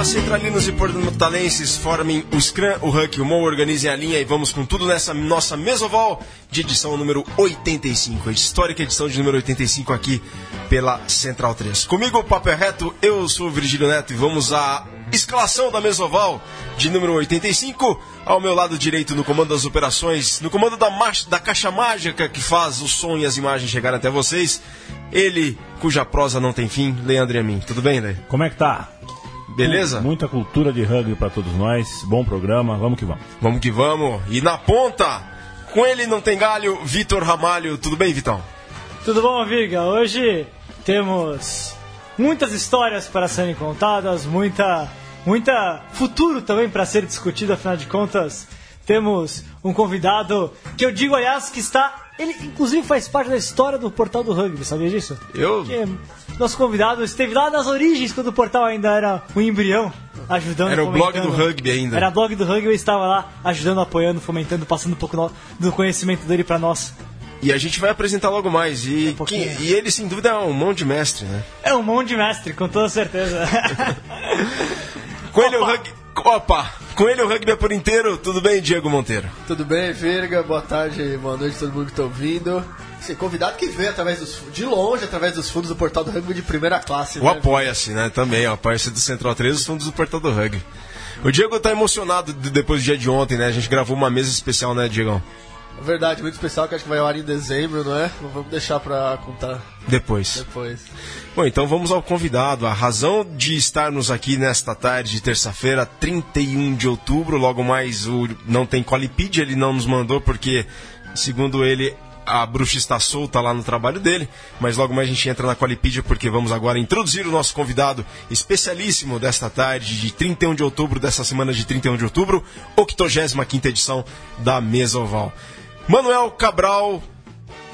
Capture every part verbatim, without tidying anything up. lá, centralinos e porto-talenses, formem o Scrum, o Huck, o Mo, organizem a linha e vamos com tudo nessa nossa Mesoval de edição número oitenta e cinco. A histórica edição de número oitenta e cinco aqui pela Central três. Comigo, o Papo é Reto, eu sou o Virgílio Neto e vamos à escalação da Mesoval de número oitenta e cinco. Ao meu lado direito, no comando das operações, no comando da, marcha, da caixa mágica que faz o som e as imagens chegarem até vocês, ele, cuja prosa não tem fim, Leandro e Amin. Tudo bem, Lê? Como é que tá? Beleza? Muita cultura de rugby pra todos nós, bom programa, vamos que vamos. Vamos que vamos. E na ponta, com ele não tem galho, Vitor Ramalho. Tudo bem, Vitão? Tudo bom, Viga? Hoje temos muitas histórias para serem contadas, muita, muita futuro também para ser discutido, afinal de contas, temos um convidado que eu digo, aliás, que está... Ele, inclusive, faz parte da história do Portal do Rugby, sabia disso? Eu? Porque nosso convidado esteve lá nas origens, quando o Portal ainda era um embrião, ajudando... Era o blog do rugby ainda. Era o blog do rugby, ele estava lá ajudando, apoiando, fomentando, passando um pouco do conhecimento dele para nós. E a gente vai apresentar logo mais. E, um quem, e ele, sem dúvida, é um mão de mestre, né? É um mão de mestre, com toda certeza. Com ele, o rugby... Opa! Com ele o rugby é por inteiro. Tudo bem, Diego Monteiro? Tudo bem, Virga. Boa tarde, boa noite a todo mundo que está ouvindo. Esse convidado que veio através dos, de longe, através dos fundos do Portal do Rugby de primeira classe. O né, apoia-se, né? Também, ó, apoia-se do Central três, os fundos do Portal do Rugby. O Diego tá emocionado de, depois do dia de ontem, né? A gente gravou uma mesa especial, né, Diegão? É verdade, muito especial, que acho que vai ao ar em dezembro, não é? Não vamos deixar pra contar depois. depois. Bom, então vamos ao convidado. A razão de estarmos aqui nesta tarde de terça-feira, trinta e um de outubro, logo mais o Não Tem Qualipídia, ele não nos mandou porque, segundo ele, a bruxa está solta lá no trabalho dele, mas logo mais a gente entra na Qualipídia porque vamos agora introduzir o nosso convidado especialíssimo desta tarde de trinta e um de outubro, dessa semana de trinta e um de outubro, octogésima quinta edição da Mesa Oval. Manuel Cabral,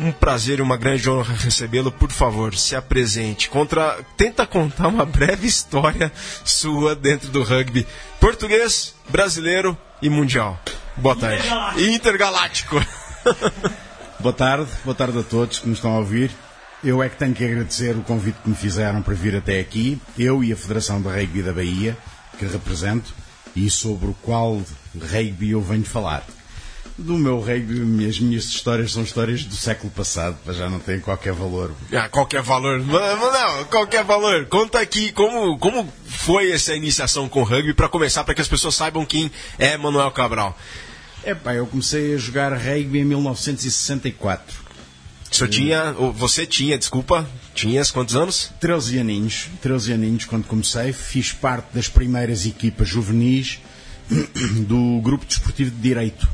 um prazer e uma grande honra recebê-lo. Por favor, se apresente. Contra... Tenta contar uma breve história sua dentro do rugby português, brasileiro e mundial. Boa tarde. Intergaláctico. Boa tarde. Boa tarde a todos que nos estão a ouvir. Eu é que tenho que agradecer o convite que me fizeram para vir até aqui. Eu e a Federação de Rugby da Bahia, que represento, e sobre o qual rugby eu venho falar. Do meu rugby, as minhas histórias são histórias do século passado, já não tem qualquer valor. Ah, qualquer valor, não, qualquer valor. Conta aqui como, como foi essa iniciação com o rugby, para começar, para que as pessoas saibam quem é Manuel Cabral. É pá, eu comecei a jogar rugby em mil novecentos e sessenta e quatro. Você tinha, você tinha, desculpa, tinhas quantos anos? treze aninhos, treze aninhos quando comecei, fiz parte das primeiras equipas juvenis do Grupo Desportivo de Direito.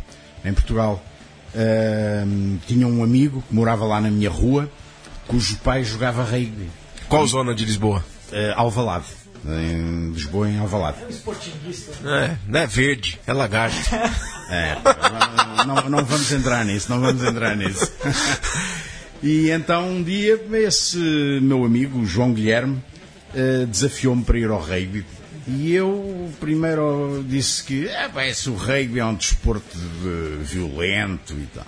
Em Portugal, uh, tinha um amigo que morava lá na minha rua, cujo pai jogava rugby. Qual zona de Lisboa? Uh, Alvalade. Em Lisboa, em Alvalade. É um esportinguista. É, não é verde, é lagarto. É, não, não vamos entrar nisso, não vamos entrar nisso. E então um dia, esse meu amigo, João Guilherme, uh, desafiou-me para ir ao rugby. E eu primeiro disse que é, bem, se o rugby é um desporto de, de, violento e tal.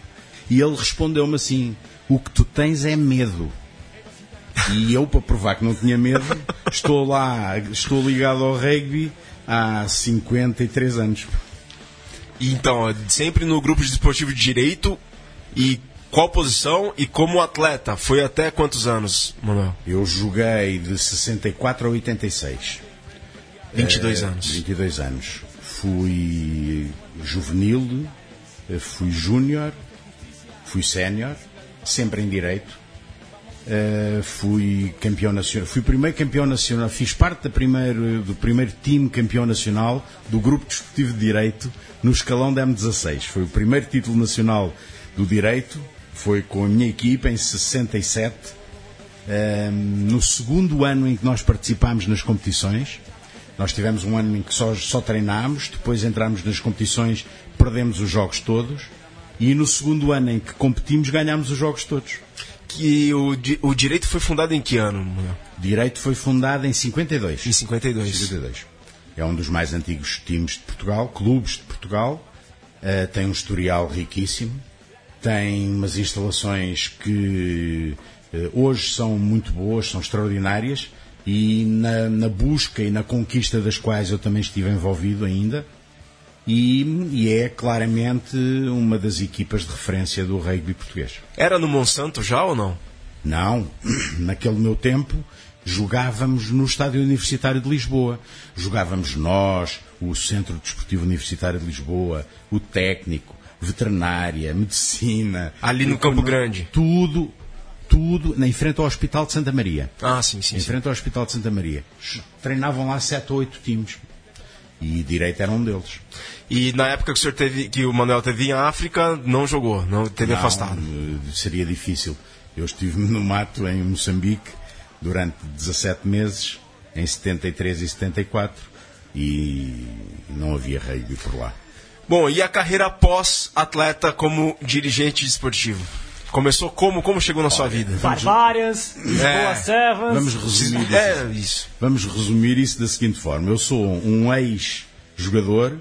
E ele respondeu-me assim: o que tu tens é medo. E eu, para provar que não tinha medo, estou lá, estou ligado ao rugby há cinquenta e três anos. Então, sempre no Grupo Desportivo de Direito. E qual posição e como atleta? Foi até quantos anos, Manuel? Eu joguei de sessenta e quatro a oitenta e seis. vinte e dois anos. vinte e dois anos. Fui juvenil, fui júnior, fui sénior, sempre em direito. Uh, fui campeão nacional. Fui primeiro campeão nacional. Fiz parte da primeiro, do primeiro time campeão nacional do Grupo Desportivo de Direito no escalão da M dezesseis. Foi o primeiro título nacional do direito. Foi com a minha equipa em sessenta e sete. Uh, no segundo ano em que nós participámos nas competições. Nós tivemos um ano em que só, só treinámos, depois entrámos nas competições, perdemos os jogos todos, e no segundo ano em que competimos, ganhámos os jogos todos. Que o, o Direito foi fundado em que ano? Direito foi fundado em cinquenta e dois. Em cinquenta e dois. cinquenta e dois. É um dos mais antigos times de Portugal, clubes de Portugal, uh, tem um historial riquíssimo, tem umas instalações que uh, hoje são muito boas, são extraordinárias, e na, na busca e na conquista das quais eu também estive envolvido ainda, e, e é claramente uma das equipas de referência do rugby português. Era no Monsanto já ou não? Não, naquele meu tempo jogávamos no Estádio Universitário de Lisboa, jogávamos nós, o Centro Desportivo Universitário de Lisboa, o técnico, veterinária, medicina... Ali no Campo Grande? Tudo... tudo em frente ao Hospital de Santa Maria. Ah, sim, sim. Em frente sim. ao Hospital de Santa Maria. Treinavam lá sete ou oito times. E Direito era um deles. E na época que o, senhor teve, que o Manuel teve em África, não jogou, não teve não, afastado? Seria difícil. Eu estive no mato em Moçambique durante dezassete meses, em setenta e três e setenta e quatro, e não havia rugby por lá. Bom, e a carreira pós-atleta como dirigente desportivo? Começou como? Como chegou na sua vida? Várias, boas servas. Vamos resumir isso. É isso. Vamos resumir isso da seguinte forma. Eu sou um ex-jogador,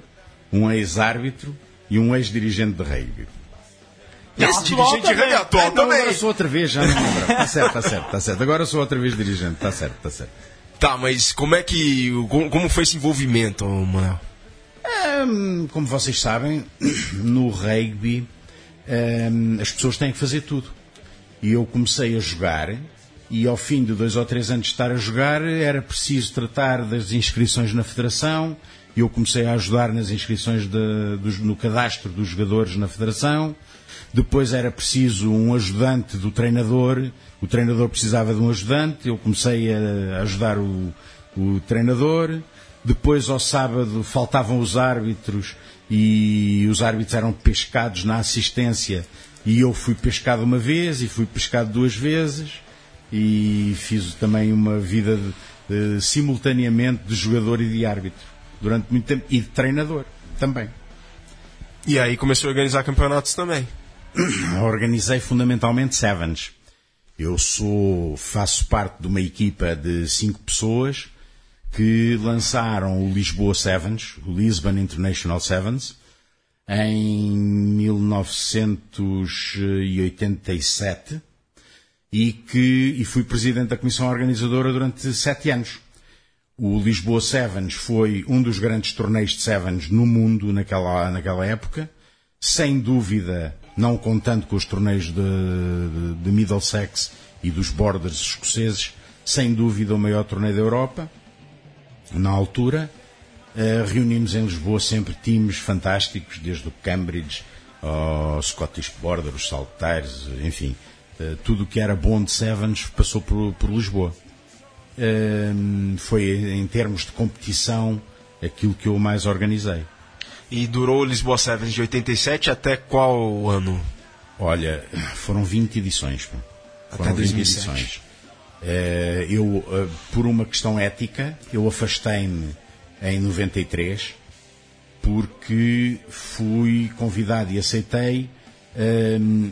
um ex-árbitro e um ex-dirigente de rugby. Esse dirigente de rugby atual também. Agora sou outra vez, já não lembro. Está certo, está certo, está certo. Agora sou outra vez dirigente, está certo, está certo. Tá, mas como é que... Como foi esse envolvimento, Manuel? É, como vocês sabem, no rugby... as pessoas têm que fazer tudo. E eu comecei a jogar, e ao fim de dois ou três anos de estar a jogar, era preciso tratar das inscrições na Federação, e eu comecei a ajudar nas inscrições de, dos, no cadastro dos jogadores na Federação. Depois era preciso um ajudante do treinador, o treinador precisava de um ajudante, eu comecei a ajudar o, o treinador. Depois, ao sábado, faltavam os árbitros, e os árbitros eram pescados na assistência, e eu fui pescado uma vez e fui pescado duas vezes, e fiz também uma vida de, de, simultaneamente de jogador e de árbitro durante muito tempo, e de treinador também. E aí comecei a organizar campeonatos também. Organizei fundamentalmente Sevens. Eu sou, faço parte de uma equipa de cinco pessoas que lançaram o Lisboa Sevens, o Lisbon International Sevens, em mil novecentos e oitenta e sete, e, que, e fui presidente da comissão organizadora durante sete anos. O Lisboa Sevens foi um dos grandes torneios de Sevens no mundo naquela, naquela época, sem dúvida, não contando com os torneios de, de, de Middlesex e dos Borders escoceses, sem dúvida o maior torneio da Europa. Na altura, uh, reunimos em Lisboa sempre times fantásticos, desde o Cambridge ao Scottish Border, os Saltaires, enfim, uh, tudo o que era bom de Sevens passou por, por Lisboa. Uh, foi, em termos de competição, aquilo que eu mais organizei. E durou o Lisboa Sevens de oitenta e sete até qual ano? Olha, foram vinte edições. Foram até dois mil e sete. vinte edições. Eu, por uma questão ética, eu afastei-me em noventa e três, porque fui convidado e aceitei um,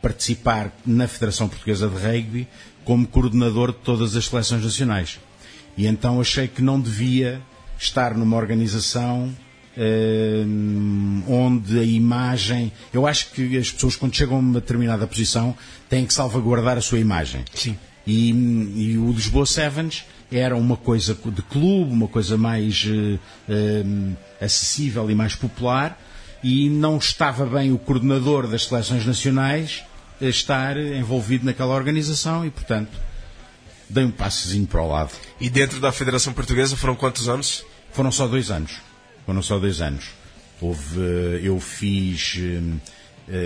participar na Federação Portuguesa de Rugby como coordenador de todas as seleções nacionais. E então achei que não devia estar numa organização um, onde a imagem... Eu acho que as pessoas, quando chegam a uma determinada posição, têm que salvaguardar a sua imagem. Sim. E, e o Lisboa Sevens era uma coisa de clube, uma coisa mais uh, uh, acessível e mais popular, e não estava bem o coordenador das seleções nacionais estar envolvido naquela organização, e portanto dei um passezinho para o lado. E dentro da Federação Portuguesa foram quantos anos? Foram só dois anos. Foram só dois anos. Houve, eu fiz...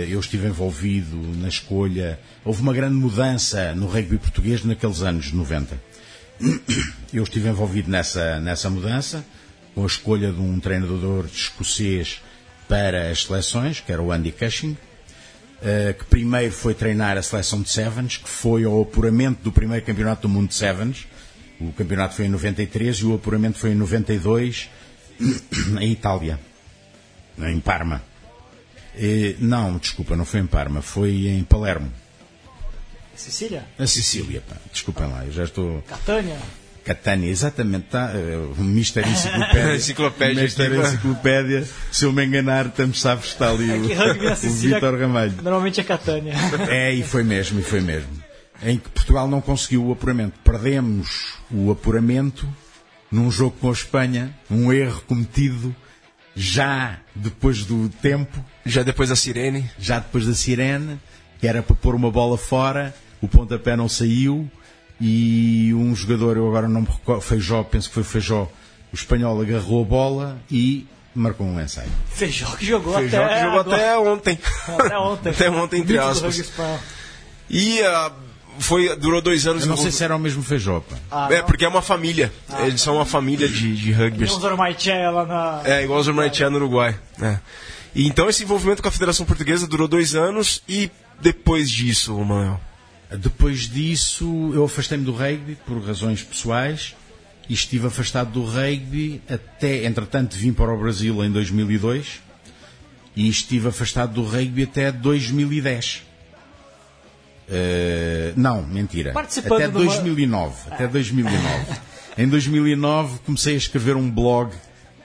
eu estive envolvido na escolha. Houve uma grande mudança no rugby português naqueles anos noventa. Eu estive envolvido nessa, nessa mudança, com a escolha de um treinador escocês para as seleções, que era o Andy Cushing, que primeiro foi treinar a seleção de Sevens, que foi ao apuramento do primeiro campeonato do mundo de Sevens. O campeonato foi em noventa e três e o apuramento foi em noventa e dois, em Itália, em Parma. Não, desculpa, não foi em Parma, foi em Palermo. Sicília? A Sicília, pá, desculpem lá, eu já estou... Catânia? Catânia, exatamente, tá? O Mister Enciclopédia. Enciclopédia. Mister Enciclopédia, se eu me enganar, estamos sabes que está ali o, é que o Vitor Ramalho. Normalmente é Catânia. É, e foi mesmo, e foi mesmo. em que Portugal não conseguiu o apuramento. Perdemos o apuramento num jogo com a Espanha, um erro cometido já depois do tempo. Já depois da sirene. Já depois da sirene, que era para pôr uma bola fora, o pontapé não saiu e um jogador, eu agora não me recordo, Feijó, penso que foi Feijó, o espanhol agarrou a bola e marcou um ensaio. Feijó que jogou, Feijó até, que jogou agora... até ontem. Até ontem. Até ontem, entre aspas. E uh, foi, durou dois anos. Eu não sei no... se era o mesmo Feijó, pá. Ah, é, não? Porque é uma família. Ah, Eles são uma família de, de rugby. Igual os Ormaitché lá na... É, igual os Ormaitché no Uruguai. É. E então esse envolvimento com a Federação Portuguesa durou dois anos e depois disso, Manuel? Depois disso, eu afastei-me do rugby por razões pessoais e estive afastado do rugby até, entretanto, vim para o Brasil em dois mil e dois e estive afastado do rugby até dois mil e dez. Uh, não, mentira. Até dois mil e nove. Uma... Até dois mil e nove. Em dois mil e nove comecei a escrever um blog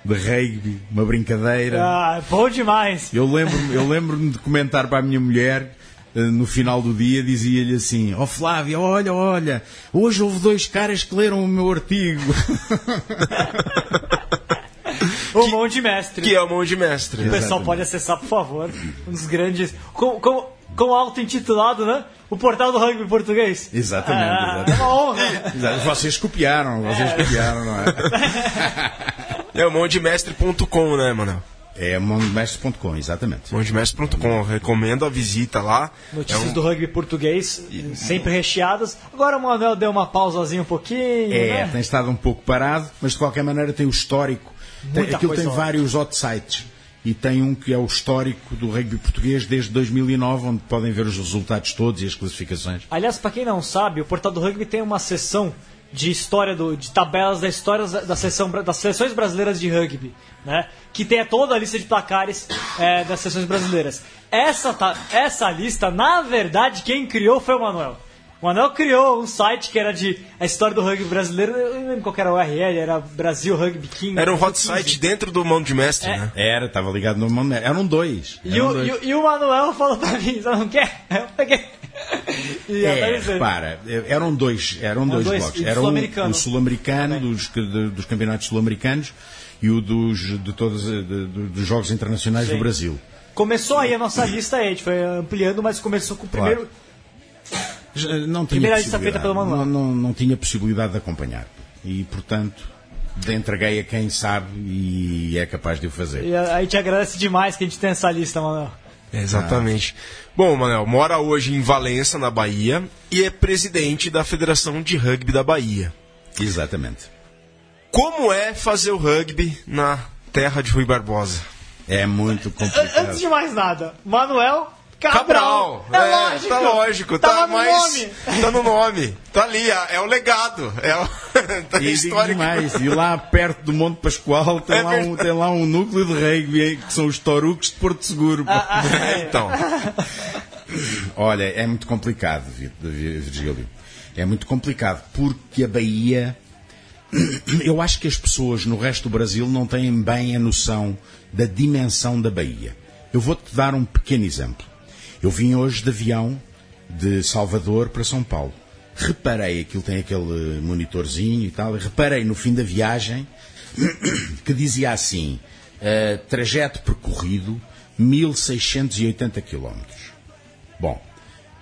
de rugby, uma brincadeira. Ah, bom demais! Eu lembro-me, eu lembro-me de comentar para a minha mulher, uh, no final do dia, dizia-lhe assim: ó oh, Flávia, olha, olha, hoje houve dois caras que leram o meu artigo. O Mão de Mestre. Que é o Mão de Mestre. O pessoal pode acessar, por favor. Um dos grandes... Com, com... Com auto-intitulado, né? O Portal do Rugby português. Exatamente. Ah, exatamente. É uma honra. Exato. Vocês copiaram, vocês é. copiaram, não é? É o mão de mestre ponto com, né, Manuel? É mão de mestre ponto com, exatamente. mão de mestre ponto com, recomendo a visita lá. Notícias é um... do rugby português, sempre recheadas. Agora o Manuel deu uma pausazinha um pouquinho. É, né? Tem estado um pouco parado, mas de qualquer maneira tem o histórico. Tem, aquilo tem outra. Vários hot sites. E tem um que é o histórico do rugby português desde dois mil e nove, onde podem ver os resultados todos e as classificações. Aliás, para quem não sabe, o Portal do Rugby tem uma seção de história, do, de tabelas da história da seção, das seleções brasileiras de rugby, né? Que tem toda a lista de placares é, das seleções brasileiras. Essa, essa lista, na verdade, quem criou foi o Manuel. O Manuel criou um site que era de a história do rugby brasileiro, eu não lembro qual que era a U R L, era Brasil Rugby King. Era um hot site dentro do Mão de Mestre, é. né? Era, estava ligado no Mão de Mestre. Eram dois. E, eram o, dois. E, e o Manuel falou pra mim, você não quer? Eu peguei. E é, repara, eram dois, eram um dois, dois blocos. Do era sul-americano. Um, o sul-americano, dos, dos campeonatos sul-americanos, e o dos, de todos, de, dos jogos internacionais. Sim. Do Brasil. Começou aí a nossa lista, aí, a gente foi ampliando, mas começou com o primeiro... Claro. Não tinha, Primeira lista feita pelo Manuel. Não, não, não tinha possibilidade de acompanhar. E, portanto, entreguei a quem sabe e é capaz de o fazer. E a, a gente agradece demais que a gente tenha essa lista, Manuel. Exatamente. Ah. Bom, Manuel, mora hoje em Valença, na Bahia, e é presidente da Federação de Rugby da Bahia. Exatamente. Como é fazer o rugby na terra de Rui Barbosa? É muito complicado. Antes de mais nada, Manuel... Cabral, Cabral. É, é lógico, tá lógico, tá, tá, no mais, nome. tá no nome, tá ali, é o legado, é o tá e histórico. Demais. E lá perto do Monte Pascoal tem, é lá, um, tem lá um núcleo de rugby que são os Torucos de Porto Seguro. Ah, ah, é. Então, olha, é muito complicado, Virgílio, é muito complicado porque a Bahia, eu acho que as pessoas no resto do Brasil não têm bem a noção da dimensão da Bahia. Eu vou-te dar um pequeno exemplo. Eu vim hoje de avião de Salvador para São Paulo. Reparei, aquilo tem aquele monitorzinho e tal, e reparei no fim da viagem que dizia assim, uh, trajeto percorrido, mil seiscentos e oitenta quilômetros. Bom,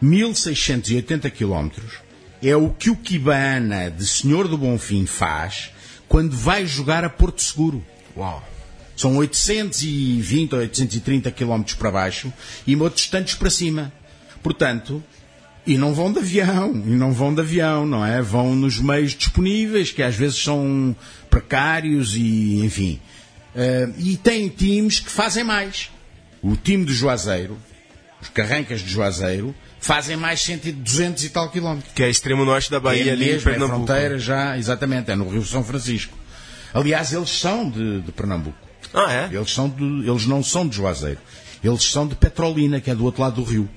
mil seiscentos e oitenta quilômetros é o que o Kibaná de Senhor do Bonfim faz quando vai jogar a Porto Seguro. Uau! São oitocentos e vinte ou oitocentos e trinta quilômetros para baixo e outros tantos para cima. Portanto, e não vão de avião, e não vão de avião, não é? Vão nos meios disponíveis, que às vezes são precários e, enfim. Uh, e tem times que fazem mais. O time do Juazeiro, os Carrancas de Juazeiro, fazem mais cem, duzentos e tal quilómetros. Que é extremo norte da Bahia, é ali mesmo, em Pernambuco. É fronteira já, exatamente, é no Rio São Francisco. Aliás, eles são de, de Pernambuco. Ah, é? Eles, são de, eles não são de Juazeiro. Eles são de Petrolina, que é do outro lado do rio.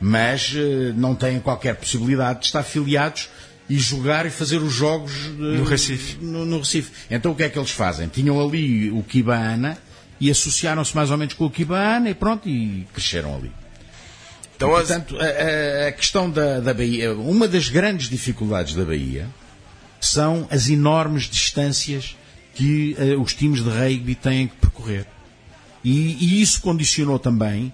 Mas uh, não têm qualquer possibilidade de estar filiados e jogar e fazer os jogos uh, no, Recife. No, no Recife. Então o que é que eles fazem? Tinham ali o Kibaná e associaram-se mais ou menos com o Kibaná e pronto, e cresceram ali. Então, e, portanto, a, a questão da, da Bahia, uma das grandes dificuldades da Bahia são as enormes distâncias que uh, os times de rugby têm que percorrer. E, e isso condicionou também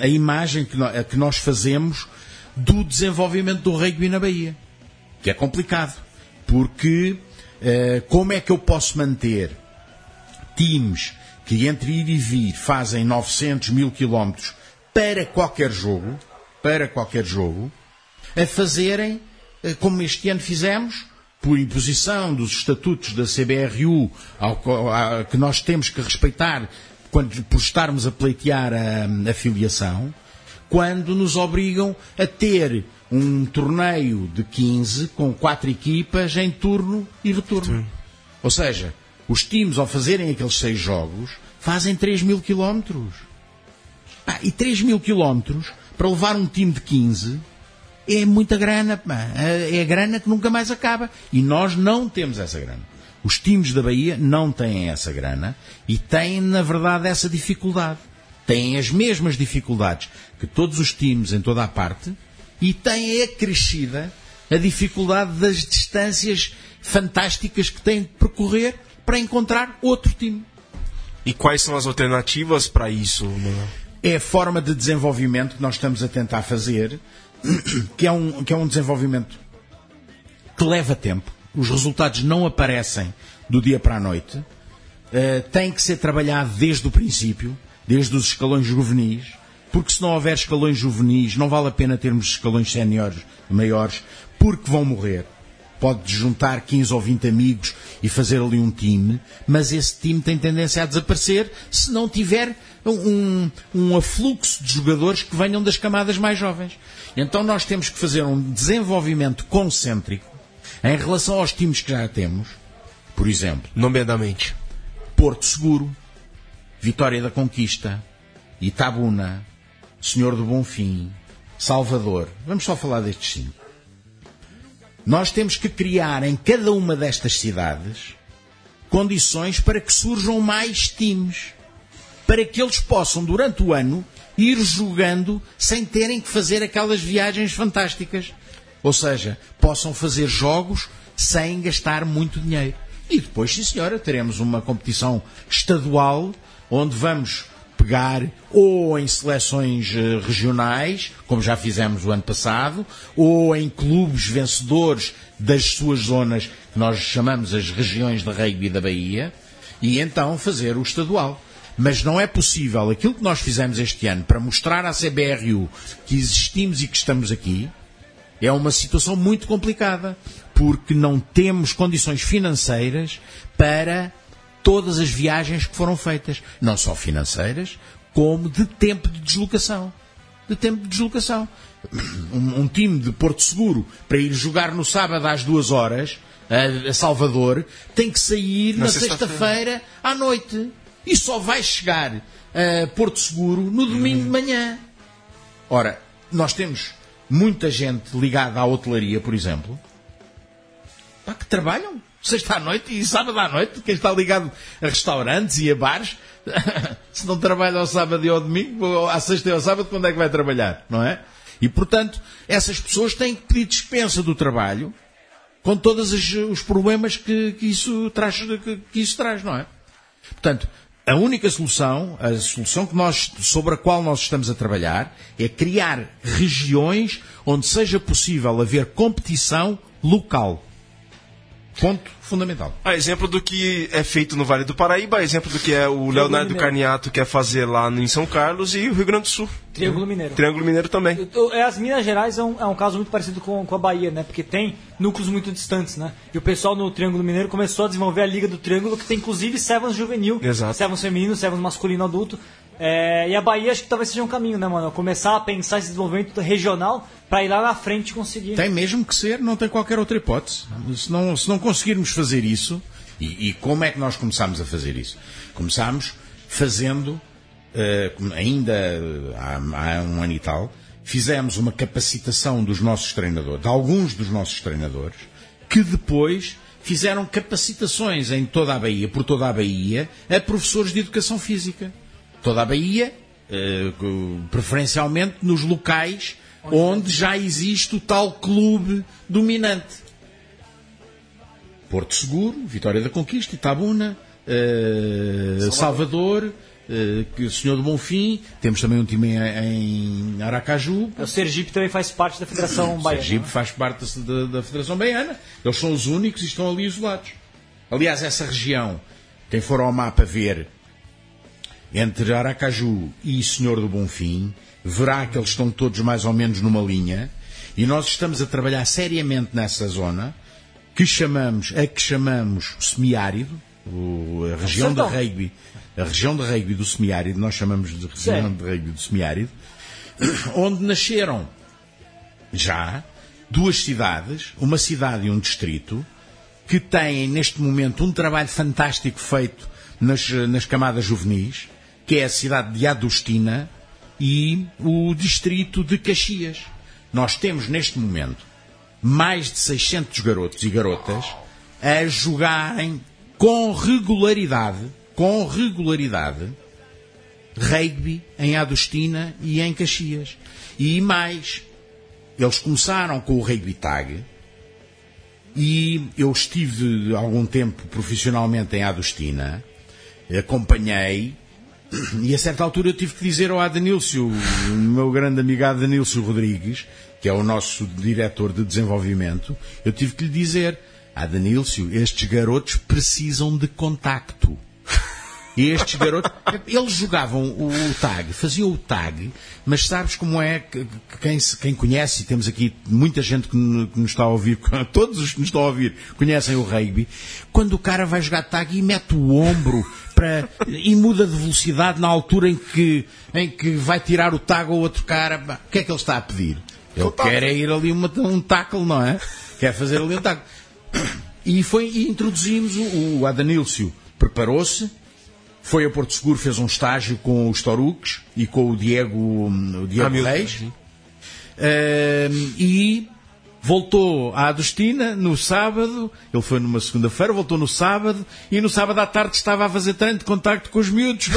a imagem que, no, a que nós fazemos do desenvolvimento do rugby na Bahia, que é complicado, porque uh, como é que eu posso manter times que entre ir e vir fazem novecentos mil quilómetros para qualquer jogo, para qualquer jogo, a fazerem, uh, como este ano fizemos, por imposição dos estatutos da C B R U, ao, a, que nós temos que respeitar quando, por estarmos a pleitear a, a filiação, quando nos obrigam a ter um torneio de quinze com quatro equipas em turno e retorno. Sim. Ou seja, os times, ao fazerem aqueles seis jogos, fazem três mil quilómetros. Ah, e três mil quilómetros, para levar um time de quinze... é muita grana, é grana que nunca mais acaba. E nós não temos essa grana. Os times da Bahia não têm essa grana e têm, na verdade, essa dificuldade. Têm as mesmas dificuldades que todos os times em toda a parte e têm acrescida a dificuldade das distâncias fantásticas que têm de percorrer para encontrar outro time. E quais são as alternativas para isso, Manuel? É a forma de desenvolvimento que nós estamos a tentar fazer, que é um, que é um desenvolvimento que leva tempo. Os resultados não aparecem do dia para a noite. Uh, tem que ser trabalhado desde o princípio, desde os escalões juvenis, porque se não houver escalões juvenis, não vale a pena termos escalões séniores maiores, porque vão morrer. Pode juntar quinze ou vinte amigos e fazer ali um time, mas esse time tem tendência a desaparecer se não tiver um, um afluxo de jogadores que venham das camadas mais jovens. Então nós temos que fazer um desenvolvimento concêntrico em relação aos times que já temos. Por exemplo, nomeadamente Porto Seguro, Vitória da Conquista, Itabuna, Senhor do Bonfim, Salvador. Vamos só falar destes cinco. Nós temos que criar em cada uma destas cidades condições para que surjam mais times, para que eles possam, durante o ano, ir jogando sem terem que fazer aquelas viagens fantásticas. Ou seja, possam fazer jogos sem gastar muito dinheiro. E depois, sim senhora, teremos uma competição estadual onde vamos pegar ou em seleções regionais, como já fizemos o ano passado, ou em clubes vencedores das suas zonas, que nós chamamos as regiões de rugby da Bahia, e então fazer o estadual. Mas não é possível aquilo que nós fizemos este ano para mostrar à C B R U que existimos e que estamos aqui. É uma situação muito complicada, porque não temos condições financeiras para todas as viagens que foram feitas, não só financeiras, como de tempo de deslocação. De tempo de deslocação. Um, um time de Porto Seguro, para ir jogar no sábado às duas horas, a, a Salvador, tem que sair na, na sexta-feira sexta à noite. E só vai chegar a Porto Seguro no domingo hum. de manhã. Ora, nós temos muita gente ligada à hotelaria, por exemplo, pá, que trabalham sexta à noite e sábado à noite. Quem está ligado a restaurantes e a bares, se não trabalha ao sábado e ao domingo, ou à sexta e ao sábado, quando é que vai trabalhar, não é? E, portanto, essas pessoas têm que pedir dispensa do trabalho, com todos os problemas que, que, isso traz, que, que isso traz, não é? Portanto, a única solução, a solução que nós, sobre a qual nós estamos a trabalhar, é criar regiões onde seja possível haver competição local. Ponto fundamental. A exemplo do que é feito no Vale do Paraíba, a exemplo do que é o Leonardo Carniato quer fazer lá em São Carlos e o Rio Grande do Sul. Triângulo Mineiro. Triângulo Mineiro também. As Minas Gerais é um, é um caso muito parecido com, com a Bahia, né? Porque tem núcleos muito distantes, né? E o pessoal no Triângulo Mineiro começou a desenvolver a Liga do Triângulo, que tem inclusive Sevens juvenil. Exato. Sevens feminino, Sevens masculino adulto. É, e a Bahia acho que talvez seja um caminho, né, mano? Começar a pensar esse desenvolvimento regional para ir lá na frente e conseguir. Tem mesmo que ser, não tem qualquer outra hipótese. Se não, se não conseguirmos fazer isso, e, e como é que nós começámos a fazer isso? Começámos fazendo, uh, ainda há, há um ano e tal, fizemos uma capacitação dos nossos treinadores, de alguns dos nossos treinadores, que depois fizeram capacitações em toda a Bahia, por toda a Bahia, a professores de educação física. Toda a Bahia, preferencialmente nos locais onde já existe o tal clube dominante. Porto Seguro, Vitória da Conquista, Itabuna, Salvador, Senhor do Bonfim, temos também um time em Aracaju. O Sergipe também faz parte da Federação Baiana. O Sergipe faz parte da, da Federação Baiana. Eles são os únicos e estão ali isolados. Aliás, essa região, quem for ao mapa ver, entre Aracaju e Senhor do Bonfim, verá que eles estão todos mais ou menos numa linha, e nós estamos a trabalhar seriamente nessa zona que chamamos, a que chamamos semiárido, a região de rugby, a região de rugby do semiárido, nós chamamos de região Sim. de rugby do semiárido, onde nasceram já duas cidades, uma cidade e um distrito, que têm neste momento um trabalho fantástico feito nas, nas camadas juvenis, que é a cidade de Adustina e o distrito de Caxias. Nós temos neste momento mais de seiscentos garotos e garotas a jogarem com regularidade, com regularidade, rugby em Adustina e em Caxias. E mais, eles começaram com o rugby tag, e eu estive algum tempo profissionalmente em Adustina, acompanhei, e a certa altura eu tive que dizer ao Adanilcio, o meu grande amigo Adanilcio Rodrigues, que é o nosso diretor de desenvolvimento, eu tive que lhe dizer: Adanilcio, estes garotos precisam de contacto. Estes garotos, eles jogavam o, o tag, faziam o tag, mas sabes como é, que, quem, quem conhece, temos aqui muita gente que nos está a ouvir, todos os que nos estão a ouvir conhecem o rugby, quando o cara vai jogar tag e mete o ombro para, e muda de velocidade na altura em que, em que vai tirar o tag ao outro cara, o que é que ele está a pedir? Ele quer é ir ali uma, um tackle, não é? Quer fazer ali um tackle. E, foi, e introduzimos o, o Adanilcio, preparou-se, foi a Porto Seguro, fez um estágio com os Toruques e com o Diego, o Diego Reis. Uh, e voltou à Adustina no sábado, ele foi numa segunda-feira, voltou no sábado, e no sábado à tarde estava a fazer treino de contacto com os miúdos.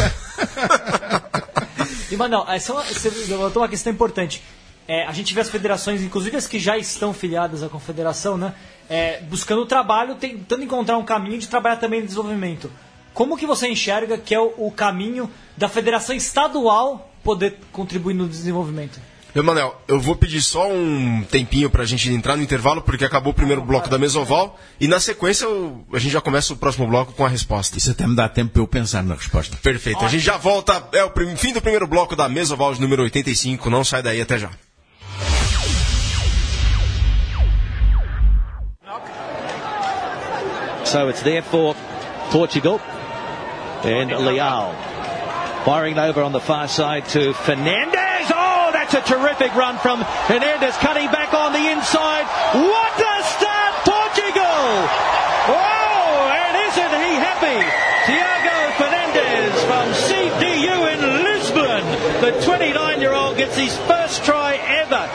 E, Manuel, você levantou uma questão importante. É, a gente vê as federações, inclusive as que já estão filiadas à confederação, né, é, buscando trabalho, tentando encontrar um caminho de trabalhar também no desenvolvimento. Como que você enxerga que é o, o caminho da federação estadual poder contribuir no desenvolvimento? Manuel, eu vou pedir só um tempinho para a gente entrar no intervalo, porque acabou o primeiro bloco da Mesoval, e na sequência eu, a gente já começa o próximo bloco com a resposta. Isso até me dá tempo para eu pensar na resposta. Perfeito, ótimo. A gente já volta, é o prim, fim do primeiro bloco da Mesoval de número oitenta e cinco, não sai daí, até já. So it's there for Portugal and Leal. Firing over on the far side to Fernandes. Oh, that's a terrific run from Fernandes, cutting back on the inside. What a start, Portugal! Oh, and isn't he happy? Tiago Fernandes from C D U in Lisbon. The twenty-nine-year-old gets his first try ever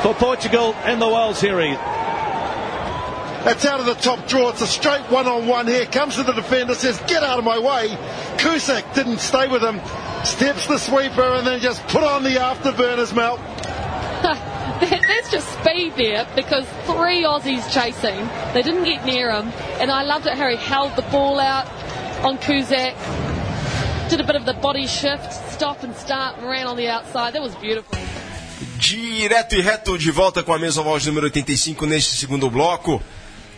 for Portugal in the World Series. That's out of the top draw. It's a straight one-on-one here. Comes to the defender, says, get out of my way. Cusack didn't stay with him. Steps the sweeper and then just put on the afterburners, Mel. That's just speed there, because three Aussies chasing. They didn't get near him. And I loved it how he held the ball out on Cusack. Did a bit of the body shift, stop and start, and ran on the outside. That was beautiful. Direto e reto, de volta com a Mesoval número oitenta e cinco neste segundo bloco.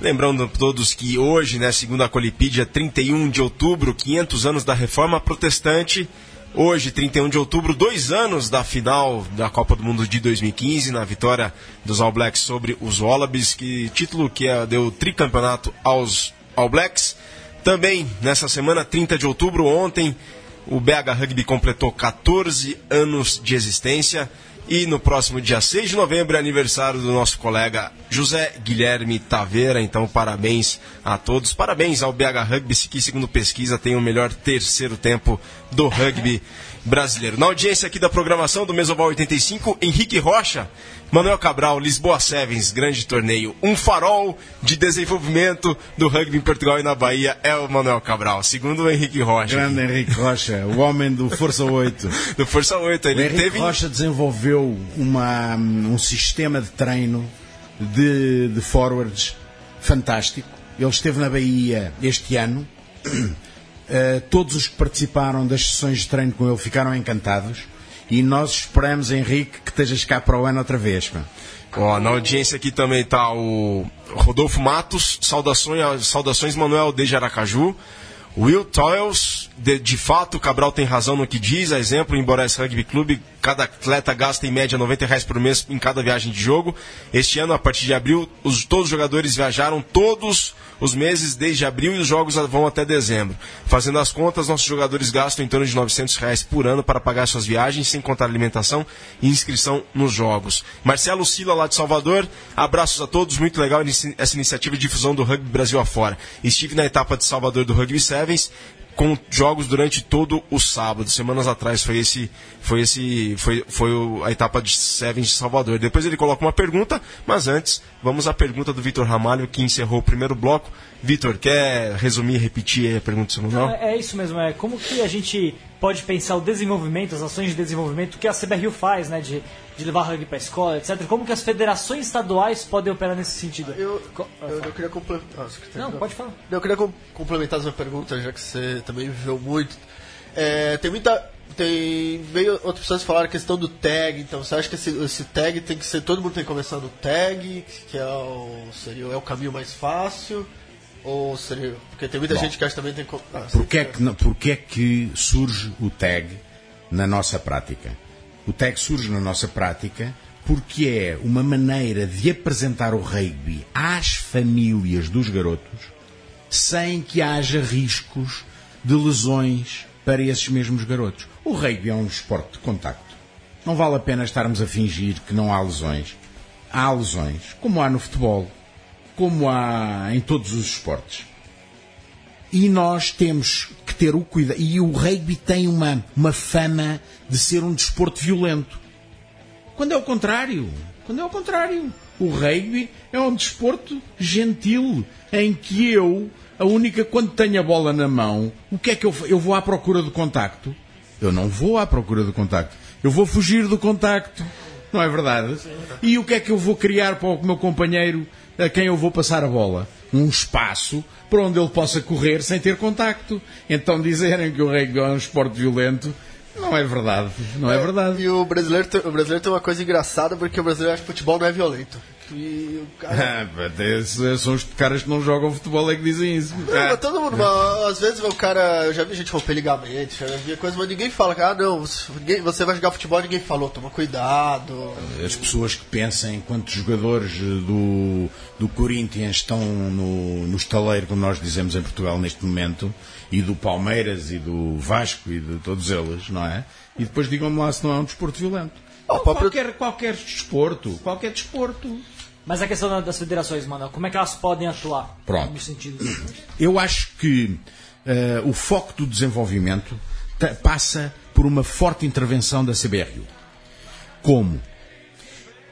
Lembrando a todos que hoje, né, segundo a Colipídia, trinta e um de outubro, quinhentos anos da Reforma Protestante. Hoje, trinta e um de outubro, dois anos da final da Copa do Mundo de dois mil e quinze, na vitória dos All Blacks sobre os Wallabies, que título que deu tricampeonato aos All Blacks. Também, nessa semana, trinta de outubro, ontem, o B H Rugby completou catorze anos de existência. E no próximo dia seis de novembro é aniversário do nosso colega José Guilherme Taveira. Então, parabéns a todos. Parabéns ao B H Rugby, que, segundo pesquisa, tem o melhor terceiro tempo do rugby brasileiro. Na audiência aqui da programação do Mesoval oitenta e cinco, Henrique Rocha, Manuel Cabral, Lisboa Sevens, grande torneio. Um farol de desenvolvimento do rugby em Portugal e na Bahia é o Manuel Cabral, segundo o Henrique Rocha. Grande Henrique Rocha, o homem do Força oito. Do Força oito. Ele o Henrique teve... Rocha desenvolveu uma, um sistema de treino de, de forwards fantástico. Ele esteve na Bahia este ano. Uh, todos os que participaram das sessões de treino com ele ficaram encantados e nós esperamos, Henrique, que estejas cá para o ano outra vez. Oh, na audiência aqui também está o Rodolfo Matos, saudações, saudações Manuel desde Aracaju. Will Toils, de, de fato o Cabral tem razão no que diz, a exemplo em Borés Rugby Clube, cada atleta gasta em média noventa reais por mês em cada viagem de jogo. Este ano, a partir de abril, os, todos os jogadores viajaram todos os meses desde abril e os jogos vão até dezembro. Fazendo as contas, nossos jogadores gastam em torno de novecentos reais por ano para pagar suas viagens, sem contar alimentação e inscrição nos jogos. Marcelo Sila, lá de Salvador, abraços a todos, muito legal essa iniciativa de difusão do rugby Brasil afora. Estive na etapa de Salvador do Rugby Sevens, com jogos durante todo o sábado. Semanas atrás foi esse, foi esse, foi, foi a etapa de Sevens de Salvador. Depois ele coloca uma pergunta, mas antes vamos à pergunta do Vitor Ramalho, que encerrou o primeiro bloco. Vitor, quer resumir, repetir a pergunta do seu Manuel? É isso mesmo, é como que a gente pode pensar o desenvolvimento, as ações de desenvolvimento que a C B R U faz, né, de, de levar rugby para a escola, etcétera. Como que as federações estaduais podem operar nesse sentido? Eu, eu, eu queria complementar... Ah, não, pode falar. Eu queria complementar essa pergunta, já que você também viveu muito. É, tem muita... Tem, veio outras pessoas falaram a questão do tag, então você acha que esse, esse tag tem que ser... Todo mundo tem que começar no tag, que é o, seria, é o caminho mais fácil... Ou seria, porque tem muita Bom, gente que acha também tem que... Ah, porque, é que, porque é que surge o tag na nossa prática? O tag surge na nossa prática porque é uma maneira de apresentar o rugby às famílias dos garotos sem que haja riscos de lesões para esses mesmos garotos. O rugby é um esporte de contacto. Não vale a pena estarmos a fingir que não há lesões. Há lesões, como há no futebol, como há em todos os esportes. E nós temos que ter o cuidado. E o rugby tem uma, uma fama de ser um desporto violento. Quando é o contrário. Quando é o contrário. O rugby é um desporto gentil, em que eu, a única, quando tenho a bola na mão, o que é que eu eu vou à procura do contacto? Eu não vou à procura do contacto. Eu vou fugir do contacto. Não é verdade? E o que é que eu vou criar para o meu companheiro, a quem eu vou passar a bola? Um espaço para onde ele possa correr sem ter contacto. Então dizerem que o rugby é um esporte violento, não é verdade. Não é, é verdade. E o brasileiro, o brasileiro tem uma coisa engraçada, porque o brasileiro acha que futebol não é violento. E o cara... ah, são os caras que não jogam futebol é que dizem isso. Não, ah. mas todo mundo, mas, às vezes o cara, eu já vi gente romper ligamento, já vi coisa, mas ninguém fala, ah não, ninguém, você vai jogar futebol, ninguém falou, toma cuidado. As pessoas que pensam em quantos jogadores do, do Corinthians estão no, no estaleiro, como nós dizemos em Portugal neste momento, e do Palmeiras e do Vasco e de todos eles, não é? E depois digam-me lá se não é um desporto violento. Ou qualquer, qualquer desporto, qualquer desporto. Mas a questão das federações, Manuel, como é que elas podem atuar? Pronto. No sentido? Eu acho que uh, o foco do desenvolvimento t- passa por uma forte intervenção da C B R U. Como?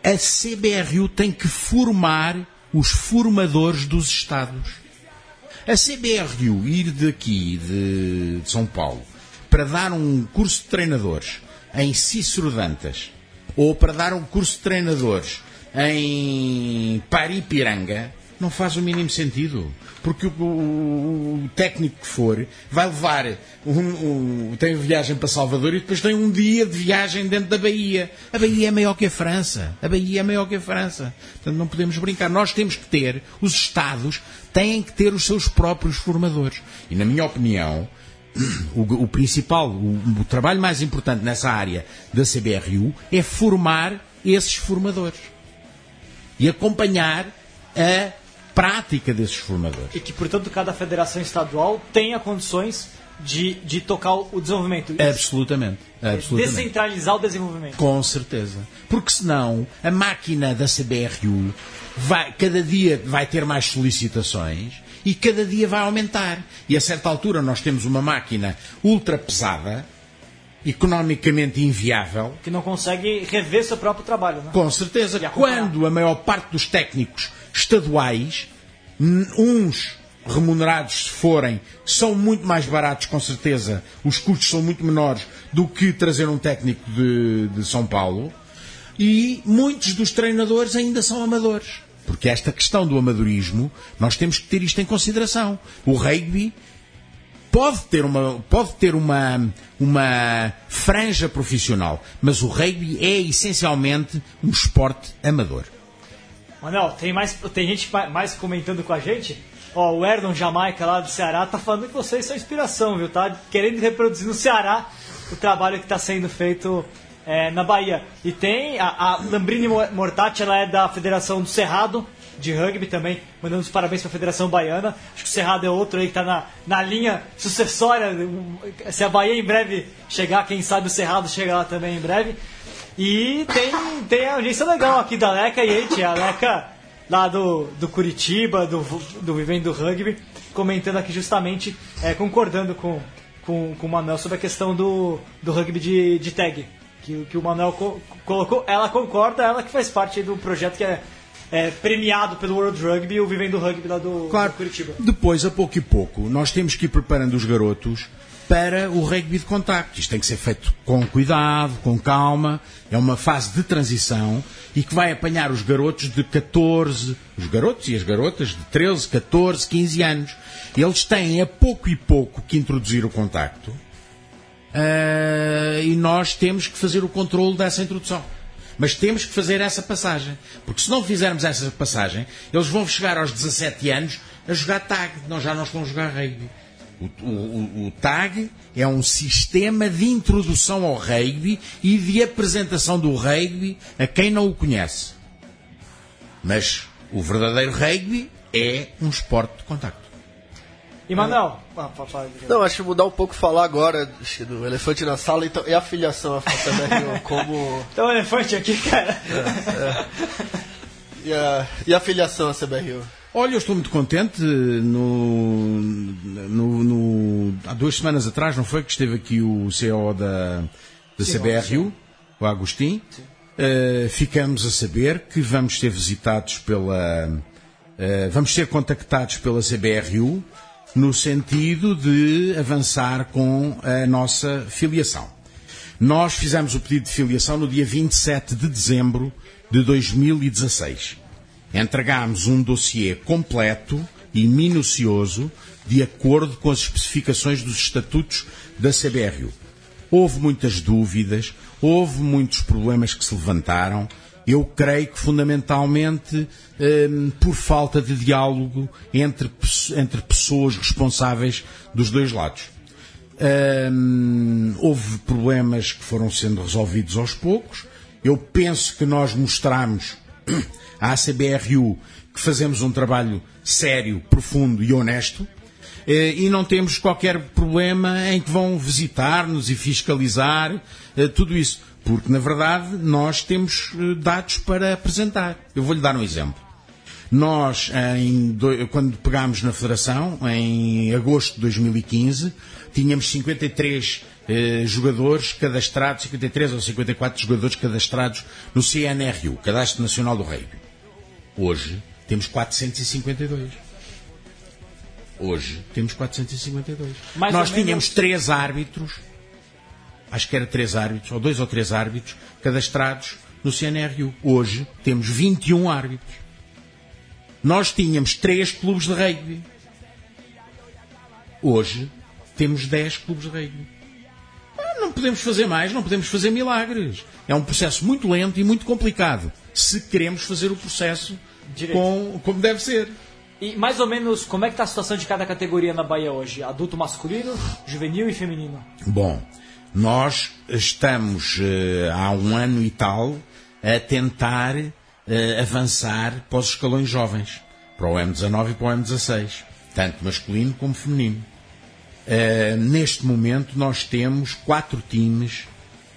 A C B R U tem que formar os formadores dos Estados. A C B R U ir daqui, de, de São Paulo, para dar um curso de treinadores em Cícero Dantas, ou para dar um curso de treinadores em Paripiranga, não faz o mínimo sentido, porque o, o, o técnico que for vai levar um, um, tem viagem para Salvador e depois tem um dia de viagem dentro da Bahia. A Bahia é maior que a França, a Bahia é maior que a França, portanto não podemos brincar. Nós temos que ter, os Estados têm que ter os seus próprios formadores, e na minha opinião O, o principal, o, o trabalho mais importante nessa área da C B R U é formar esses formadores e acompanhar a prática desses formadores. E que, portanto, cada federação estadual tenha condições de, de tocar o desenvolvimento. Absolutamente, absolutamente. Descentralizar o desenvolvimento. Com certeza. Porque senão a máquina da C B R U vai, cada dia vai ter mais solicitações... E cada dia vai aumentar. E a certa altura nós temos uma máquina ultra pesada economicamente inviável... Que não consegue rever seu próprio trabalho, né? Com certeza. Quando a maior parte dos técnicos estaduais, uns remunerados se forem, são muito mais baratos, com certeza, os custos são muito menores do que trazer um técnico de, de São Paulo, e muitos dos treinadores ainda são amadores. Porque esta questão do amadorismo, nós temos que ter isto em consideração. O rugby pode ter uma, pode ter uma, uma franja profissional, mas o rugby é essencialmente um esporte amador. Manuel, tem, mais, tem gente mais comentando com a gente? Ó, o Erlon Jamaica lá do Ceará tá falando que vocês são inspiração, viu? Tá querendo reproduzir no Ceará o trabalho que está sendo feito é, na Bahia. E tem a, a Lambrini Mortati, ela é da Federação do Cerrado de Rugby também, mandando os parabéns para a Federação Baiana. Acho que o Cerrado é outro aí que está na, na linha sucessória. Se a Bahia em breve chegar, quem sabe o Cerrado chega lá também em breve. E tem, tem a audiência legal aqui da Leca e aí, a Leca lá do, do Curitiba, do, do Vivendo Rugby, comentando aqui justamente, é, concordando com, com, com o Manuel sobre a questão do, do rugby de, de tag, que, que o Manuel co- colocou. Ela concorda, ela que faz parte do projeto que é, é premiado pelo World Rugby, o Vivendo Rugby lá do, claro, do Curitiba. Depois, a pouco e pouco, nós temos que ir preparando os garotos para o rugby de contacto. Isto tem que ser feito com cuidado, com calma, é uma fase de transição e que vai apanhar os garotos de catorze, os garotos e as garotas de treze, catorze, quinze anos. Eles têm a pouco e pouco que introduzir o contacto uh, e nós temos que fazer o controlo dessa introdução. Mas temos que fazer essa passagem, porque se não fizermos essa passagem, eles vão chegar aos dezassete anos a jogar tag, nós já não estamos a jogar rugby. O, o, o tag é um sistema de introdução ao rugby e de apresentação do rugby a quem não o conhece. Mas o verdadeiro rugby é um esporte de contacto. E Manuel? Ah, não, acho que mudar um pouco, falar agora do elefante na sala, então, e a filiação à F A T B R U, como... Então o elefante aqui, cara. É, é. E, a, e a filiação à C B R U? Olha, eu estou muito contente. No, no, no, há duas semanas atrás, não foi, que esteve aqui o C E O da, da C B R U, o Agostinho. Uh, ficamos a saber que vamos ser visitados pela... Uh, vamos ser contactados pela C B R U no sentido de avançar com a nossa filiação. Nós fizemos o pedido de filiação no dia vinte e sete de dezembro de dois mil e dezasseis. Entregámos um dossiê completo e minucioso de acordo com as especificações dos estatutos da C B R U. Houve muitas dúvidas, houve muitos problemas que se levantaram. Eu creio que fundamentalmente hum, por falta de diálogo entre, entre pessoas responsáveis dos dois lados. Hum, houve problemas que foram sendo resolvidos aos poucos. Eu penso que nós mostramos à C B R U que fazemos um trabalho sério, profundo e honesto, e não temos qualquer problema em que vão visitar-nos e fiscalizar tudo isso, porque na verdade nós temos dados para apresentar. Eu vou-lhe dar um exemplo. Nós, em, quando pegámos na Federação, em agosto de dois mil e quinze, tínhamos cinquenta e três eh, jogadores cadastrados, cinquenta e três ou cinquenta e quatro jogadores cadastrados no C N R U, Cadastro Nacional do Rugby. Hoje temos quatrocentos e cinquenta e dois. Hoje temos quatrocentos e cinquenta e dois. Mais Nós tínhamos menos... três árbitros, acho que era três árbitros, ou dois ou três árbitros, cadastrados no C N R U. Hoje temos vinte e um árbitros. Nós tínhamos três clubes de rugby. Hoje temos dez clubes de rugby. Não podemos fazer mais, não podemos fazer milagres. É um processo muito lento e muito complicado, se queremos fazer o processo com, como deve ser. E mais ou menos, como é que está a situação de cada categoria na Bahia hoje? Adulto masculino, juvenil e feminino? Bom, nós estamos eh, há um ano e tal a tentar Uh, avançar para os escalões jovens, para o M dezanove e para o M dezasseis, tanto masculino como feminino. Uh, neste momento nós temos quatro times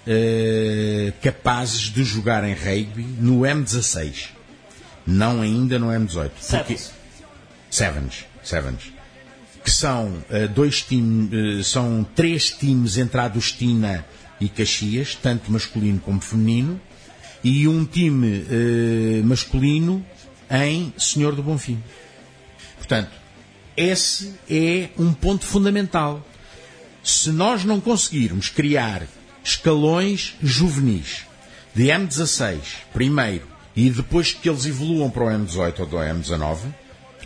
uh, capazes de jogar em rugby no M dezasseis, não ainda no M dezoito. Porque... Sevens. Sevens, Sevens. Que são, uh, dois time, uh, são três times entre a Adustina e Caxias, tanto masculino como feminino, e um time eh, masculino em Senhor do Bonfim. Portanto, esse é um ponto fundamental. Se nós não conseguirmos criar escalões juvenis de M dezasseis primeiro e depois que eles evoluam para o M dezoito ou do M dezanove,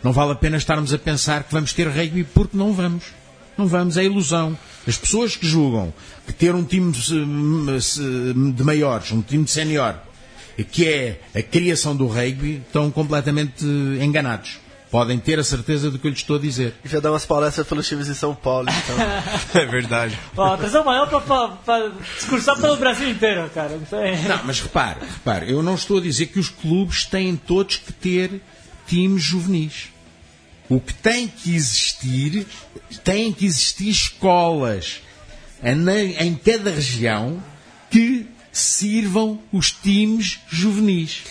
não vale a pena estarmos a pensar que vamos ter rugby, porque não vamos. Não vamos, é ilusão. As pessoas que julgam que ter um time de maiores, um time de sénior, que é a criação do rugby, estão completamente enganados. Podem ter a certeza do que eu lhes estou a dizer. E já dá umas palestras pelos times de São Paulo, então. É verdade. Ó, atenção maior para discursar pelo Brasil inteiro, cara. Não, mas repare, repare, eu não estou a dizer que os clubes têm todos que ter times juvenis. O que tem que existir, tem que existir escolas em cada região que sirvam os times juvenis.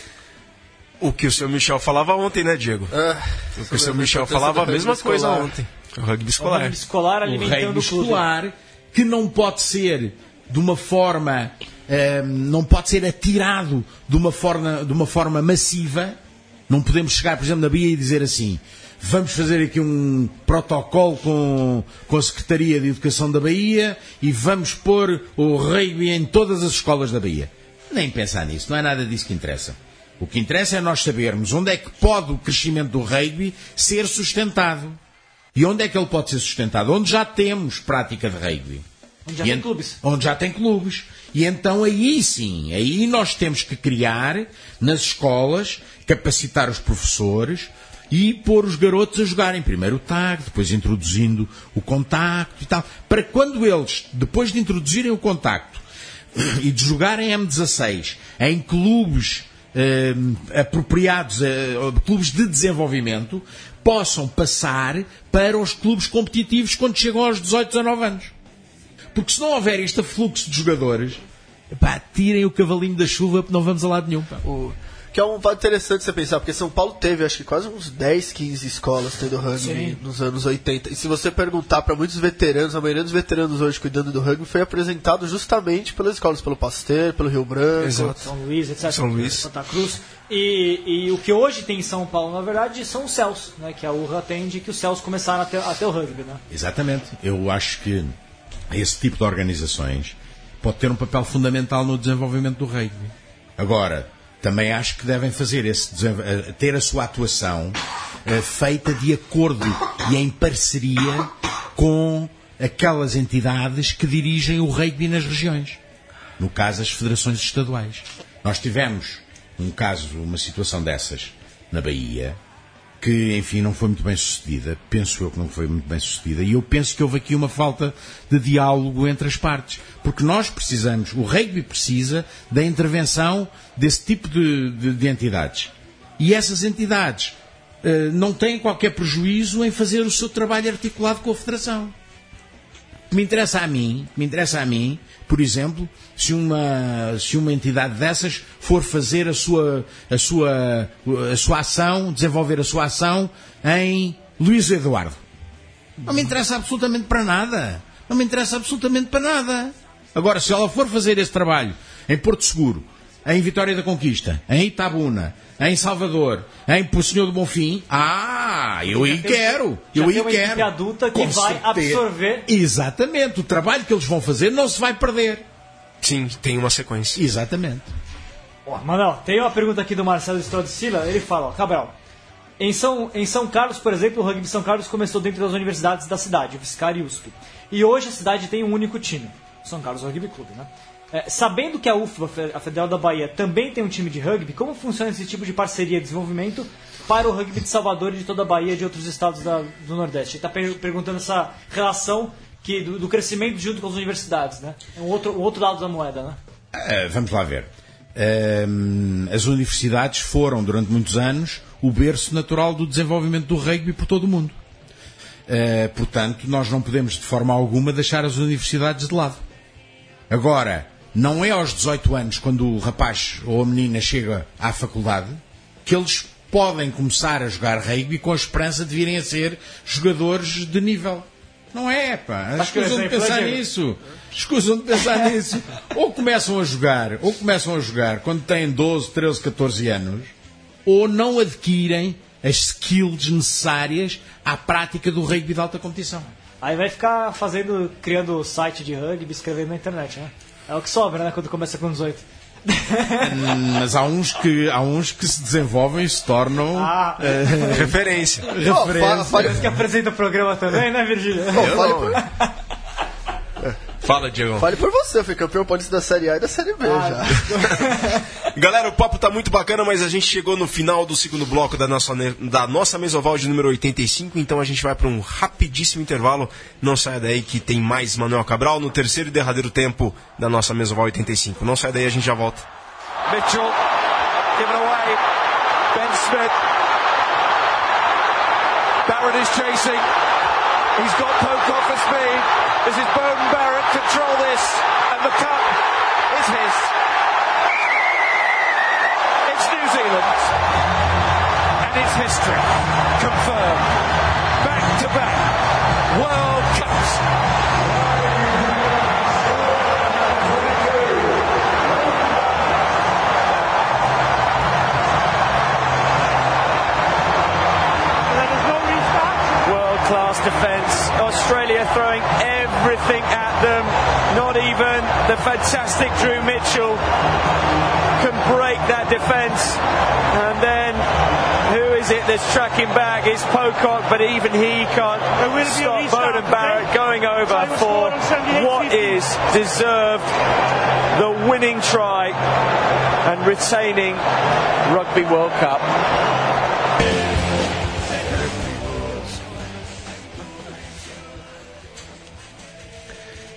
O que o seu Michel falava ontem, né, Diego? Ah, o que o seu Michel falava a mesma coisa ontem. O rugby escolar. O rugby escolar alimentando o clube. O rugby escolar, que não pode ser de uma forma... Eh, não pode ser atirado de uma forma, de uma forma massiva. Não podemos chegar, por exemplo, na Bahia e dizer assim... Vamos fazer aqui um protocolo com, com a Secretaria de Educação da Bahia e vamos pôr o rugby em todas as escolas da Bahia. Nem pensar nisso, não é nada disso que interessa. O que interessa é nós sabermos onde é que pode o crescimento do rugby ser sustentado. E onde é que ele pode ser sustentado? Onde já temos prática de rugby. Onde já e tem en... clubes. Onde já tem clubes. E então aí sim, aí nós temos que criar nas escolas, capacitar os professores... E pôr os garotos a jogarem primeiro o tag, depois introduzindo o contacto e tal. Para quando eles, depois de introduzirem o contacto e de jogarem M dezasseis em clubes eh, apropriados, eh, clubes de desenvolvimento, possam passar para os clubes competitivos quando chegam aos dezoito, dezanove anos. Porque se não houver este fluxo de jogadores, pá, tirem o cavalinho da chuva porque não vamos a lado nenhum. Pá. O... Que é um fato interessante você pensar, porque São Paulo teve, acho que quase uns dez, quinze escolas tendo rugby nos anos oitenta. E se você perguntar para muitos veteranos, a maioria dos veteranos hoje cuidando do rugby foi apresentado justamente pelas escolas, pelo Pasteur, pelo Rio Branco, exato. São Luís, etcétera. São Luís. Santa Cruz. E, e o que hoje tem em São Paulo, na verdade, são os C E L S, né, que a U R R A atende, que os C E L S começaram a ter, a ter o rugby. Né? Exatamente. Eu acho que esse tipo de organizações pode ter um papel fundamental no desenvolvimento do rugby. Agora... Também acho que devem fazer esse, ter a sua atuação uh, feita de acordo e em parceria com aquelas entidades que dirigem o rugby nas regiões. No caso, as federações estaduais. Nós tivemos um caso, uma situação dessas na Bahia, que, enfim, não foi muito bem sucedida. Penso eu que não foi muito bem sucedida. E eu penso que houve aqui uma falta de diálogo entre as partes. Porque nós precisamos, o rugby precisa da intervenção desse tipo de, de, de entidades. E essas entidades uh, não têm qualquer prejuízo em fazer o seu trabalho articulado com a Federação. Me interessa a mim, me interessa a mim, por exemplo, se uma, se uma entidade dessas for fazer a sua, a sua, a sua ação, desenvolver a sua ação em Luís Eduardo. Não me interessa absolutamente para nada. Não me interessa absolutamente para nada. Agora, se ela for fazer esse trabalho em Porto Seguro, em Vitória da Conquista, em Itabuna, em Salvador, em Senhor do Bonfim, ah, eu aí quero, eu aí quero. Uma adulta que vai absorver. Exatamente, o trabalho que eles vão fazer não se vai perder. Sim, tem uma sequência. Exatamente. Oh, Manuel, tem uma pergunta aqui do Marcelo Estrodicila, ele fala, ó, Cabral, em São, em São Carlos, por exemplo, o rugby de São Carlos começou dentro das universidades da cidade, o Viscar e U S P. E hoje a cidade tem um único time, São Carlos Rugby Clube, né? É, sabendo que a U F B A, a Federal da Bahia, também tem um time de rugby, como funciona esse tipo de parceria e desenvolvimento para o rugby de Salvador e de toda a Bahia e de outros estados da, do Nordeste? Ele está per- perguntando essa relação que, do, do crescimento junto com as universidades, né? É um outro, um outro lado da moeda, né? Uh, vamos lá ver. Uh, as universidades foram, durante muitos anos, o berço natural do desenvolvimento do rugby por todo o mundo. Uh, portanto, nós não podemos, de forma alguma, deixar as universidades de lado. Agora... Não é aos dezoito anos, quando o rapaz ou a menina chega à faculdade, que eles podem começar a jogar rugby com a esperança de virem a ser jogadores de nível. Não é, pá. As pessoas não pensar nisso. Escusam de pensar nisso. Ou começam a jogar, ou começam a jogar quando têm doze, treze, catorze anos, ou não adquirem as skills necessárias à prática do rugby de alta competição. Aí vai ficar fazendo, criando site de rugby, escrevendo na internet, né? É o que sobra, né, quando começa com dezoito. Mas há uns que, há uns que se desenvolvem e se tornam ah, uh, referência. Oh, referência. Parece que apresenta o programa também, né, Virgílio? Fala, Diego. Fale por você, foi campeão pode ser da Série A e da Série B ah, já. Galera, o papo tá muito bacana, mas a gente chegou no final do segundo bloco da nossa, da nossa mesoval de número oitenta e cinco, então a gente vai para um rapidíssimo intervalo. Não saia daí que tem mais Manuel Cabral no terceiro e derradeiro tempo da nossa mesoval oitenta e cinco. Não saia daí, a gente já volta. Mitchell, give it away. Ben Smith. Barrett is chasing. He's got Pocock for speed. This is Bowden Barrett, control this, and the cup is his. It's New Zealand, and it's history, confirmed, back-to-back World Cups. World-class defence, Australia throwing everything at them, not even the fantastic Drew Mitchell can break that defence, and then who is it that's tracking back? It's Pocock, but even he can't stop Bowden Barrett going over for what is deserved the winning try and retaining Rugby World Cup.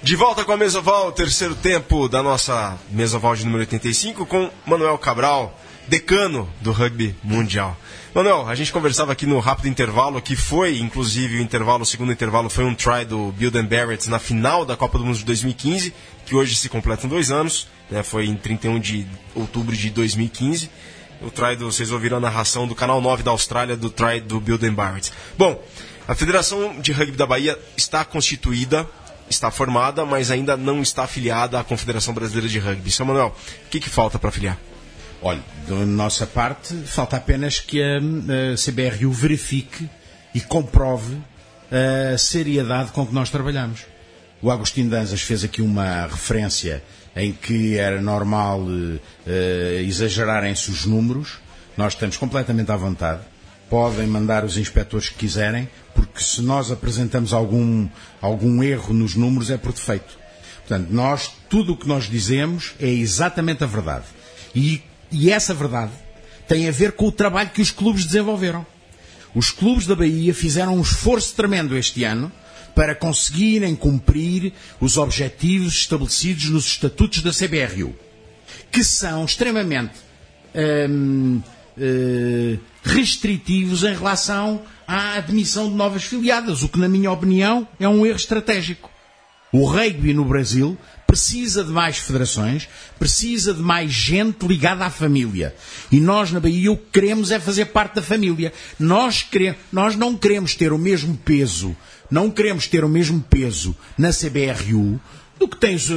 De volta com a mesoval, terceiro tempo da nossa mesoval de número oitenta e cinco, com Manuel Cabral, decano do rugby mundial. Manuel, a gente conversava aqui no rápido intervalo, que foi, inclusive, o intervalo, o segundo intervalo foi um try do Bowden Barrett na final da Copa do Mundo de dois mil e quinze, que hoje se completam dois anos, né? Foi em trinta e um de outubro de dois mil e quinze. O try do, vocês ouviram a narração do Canal nove da Austrália do try do Bowden Barrett. Bom, a Federação de Rugby da Bahia está constituída, está formada, mas ainda não está afiliada à Confederação Brasileira de Rugby. São Manuel, o que, que falta para afiliar? Olha, da nossa parte, falta apenas que a, a C B R U verifique e comprove a seriedade com que nós trabalhamos. O Agostinho Danzas fez aqui uma referência em que era normal uh, exagerarem-se os números. Nós estamos completamente à vontade. Podem mandar os inspectores que quiserem, porque se nós apresentamos algum, algum erro nos números é por defeito. Portanto, nós, tudo o que nós dizemos é exatamente a verdade. E, e essa verdade tem a ver com o trabalho que os clubes desenvolveram. Os clubes da Bahia fizeram um esforço tremendo este ano para conseguirem cumprir os objetivos estabelecidos nos estatutos da C B R U, que são extremamente hum, hum, restritivos em relação à admissão de novas filiadas, o que, na minha opinião, é um erro estratégico. O rugby no Brasil precisa de mais federações, precisa de mais gente ligada à família. E nós, na Bahia, o que queremos é fazer parte da família. Nós, queremos, nós não queremos ter o mesmo peso, não queremos ter o mesmo peso na C B R U do que tens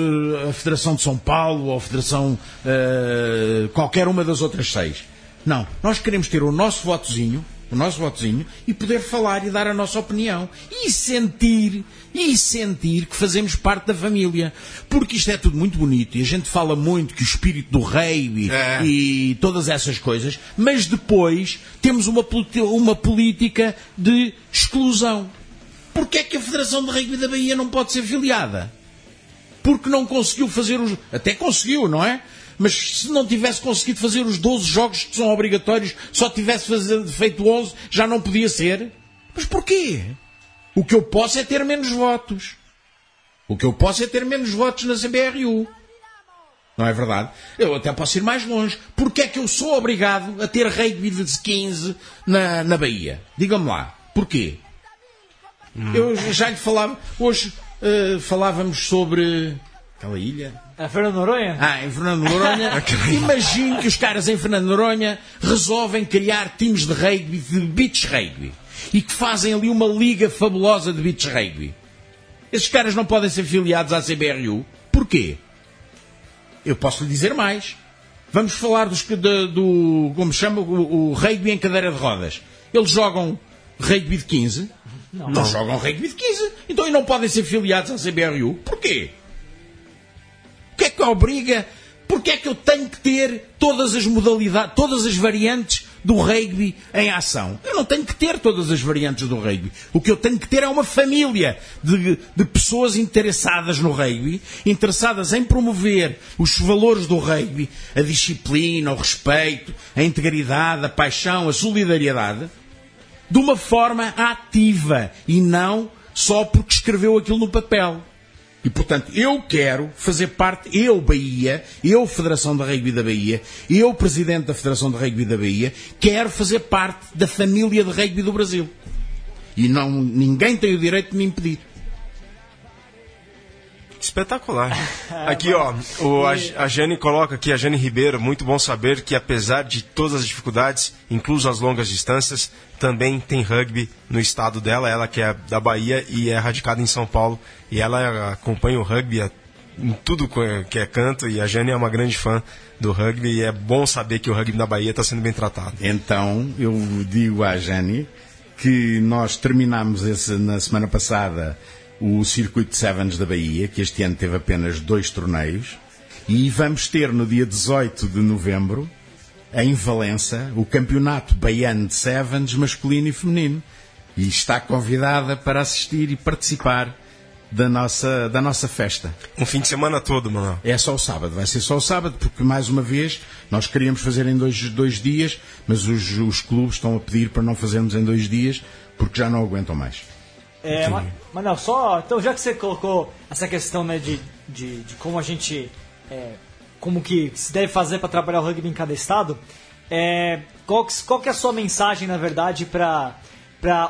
a Federação de São Paulo ou a Federação uh, qualquer uma das outras seis. Não, nós queremos ter o nosso votozinho, o nosso votozinho, e poder falar e dar a nossa opinião. E sentir, e sentir que fazemos parte da família. Porque isto é tudo muito bonito, e a gente fala muito que o espírito do rei e, é. e todas essas coisas, mas depois temos uma, uma política de exclusão. Porquê é que a Federação de Rugby da Bahia não pode ser filiada? Porque não conseguiu fazer os... Até conseguiu, não é? Mas se não tivesse conseguido fazer os doze jogos que são obrigatórios, só tivesse feito onze, já não podia ser. Mas porquê? O que eu posso é ter menos votos. O que eu posso é ter menos votos na C B R U. Não é verdade? Eu até posso ir mais longe. Porquê é que eu sou obrigado a ter rugby de quinze na, na Bahia? Diga-me lá. Porquê? Hum. Eu já lhe falava... Hoje uh, falávamos sobre... Aquela ilha... A Fernando Noronha? Ah, em Fernando Noronha. Imagino que os caras em Fernando Noronha resolvem criar times de rugby, de beach rugby. E que fazem ali uma liga fabulosa de beach rugby. Esses caras não podem ser filiados à C B R U. Porquê? Eu posso lhe dizer mais. Vamos falar dos, de, do... Como se chama? O, o rugby em cadeira de rodas. Eles jogam rugby de quinze. Não, não jogam rugby de quinze. Então e não podem ser filiados à C B R U. Porquê? O que é que obriga... Porquê é que eu tenho que ter todas as modalidades, todas as variantes do rugby em ação? Eu não tenho que ter todas as variantes do rugby. O que eu tenho que ter é uma família de, de pessoas interessadas no rugby, interessadas em promover os valores do rugby, a disciplina, o respeito, a integridade, a paixão, a solidariedade, de uma forma ativa e não só porque escreveu aquilo no papel. E, portanto, eu quero fazer parte, eu, Bahia, eu, Federação de Rugby da Bahia, eu, Presidente da Federação de Rugby da Bahia, quero fazer parte da família de rugby do Brasil. E não, ninguém tem o direito de me impedir. Espetacular. Aqui, ó, o, a, a Jane coloca aqui, a Jane Ribeiro, muito bom saber que, apesar de todas as dificuldades, incluso as longas distâncias, também tem rugby no estado dela. Ela que é da Bahia e é radicada em São Paulo, e ela acompanha o rugby em tudo que é canto, e a Jane é uma grande fã do rugby, e é bom saber que o rugby na Bahia está sendo bem tratado. Então, eu digo à Jane que nós terminámos esse, na semana passada, o circuito de Sevens da Bahia, que este ano teve apenas dois torneios, e vamos ter no dia dezoito de novembro, em Valença, o campeonato baiano de Sevens masculino e feminino, e está convidada para assistir e participar da nossa, da nossa festa. Um fim de semana todo, Manuel. É só o sábado, vai ser só o sábado, porque mais uma vez nós queríamos fazer em dois, dois dias, mas os, os clubes estão a pedir para não fazermos em dois dias, porque já não aguentam mais. É, Manuel, só, então já que você colocou essa questão, né, de, de, de como a gente, é, como que se deve fazer para trabalhar o rugby em cada estado, é, qual, qual que é a sua mensagem, na verdade, para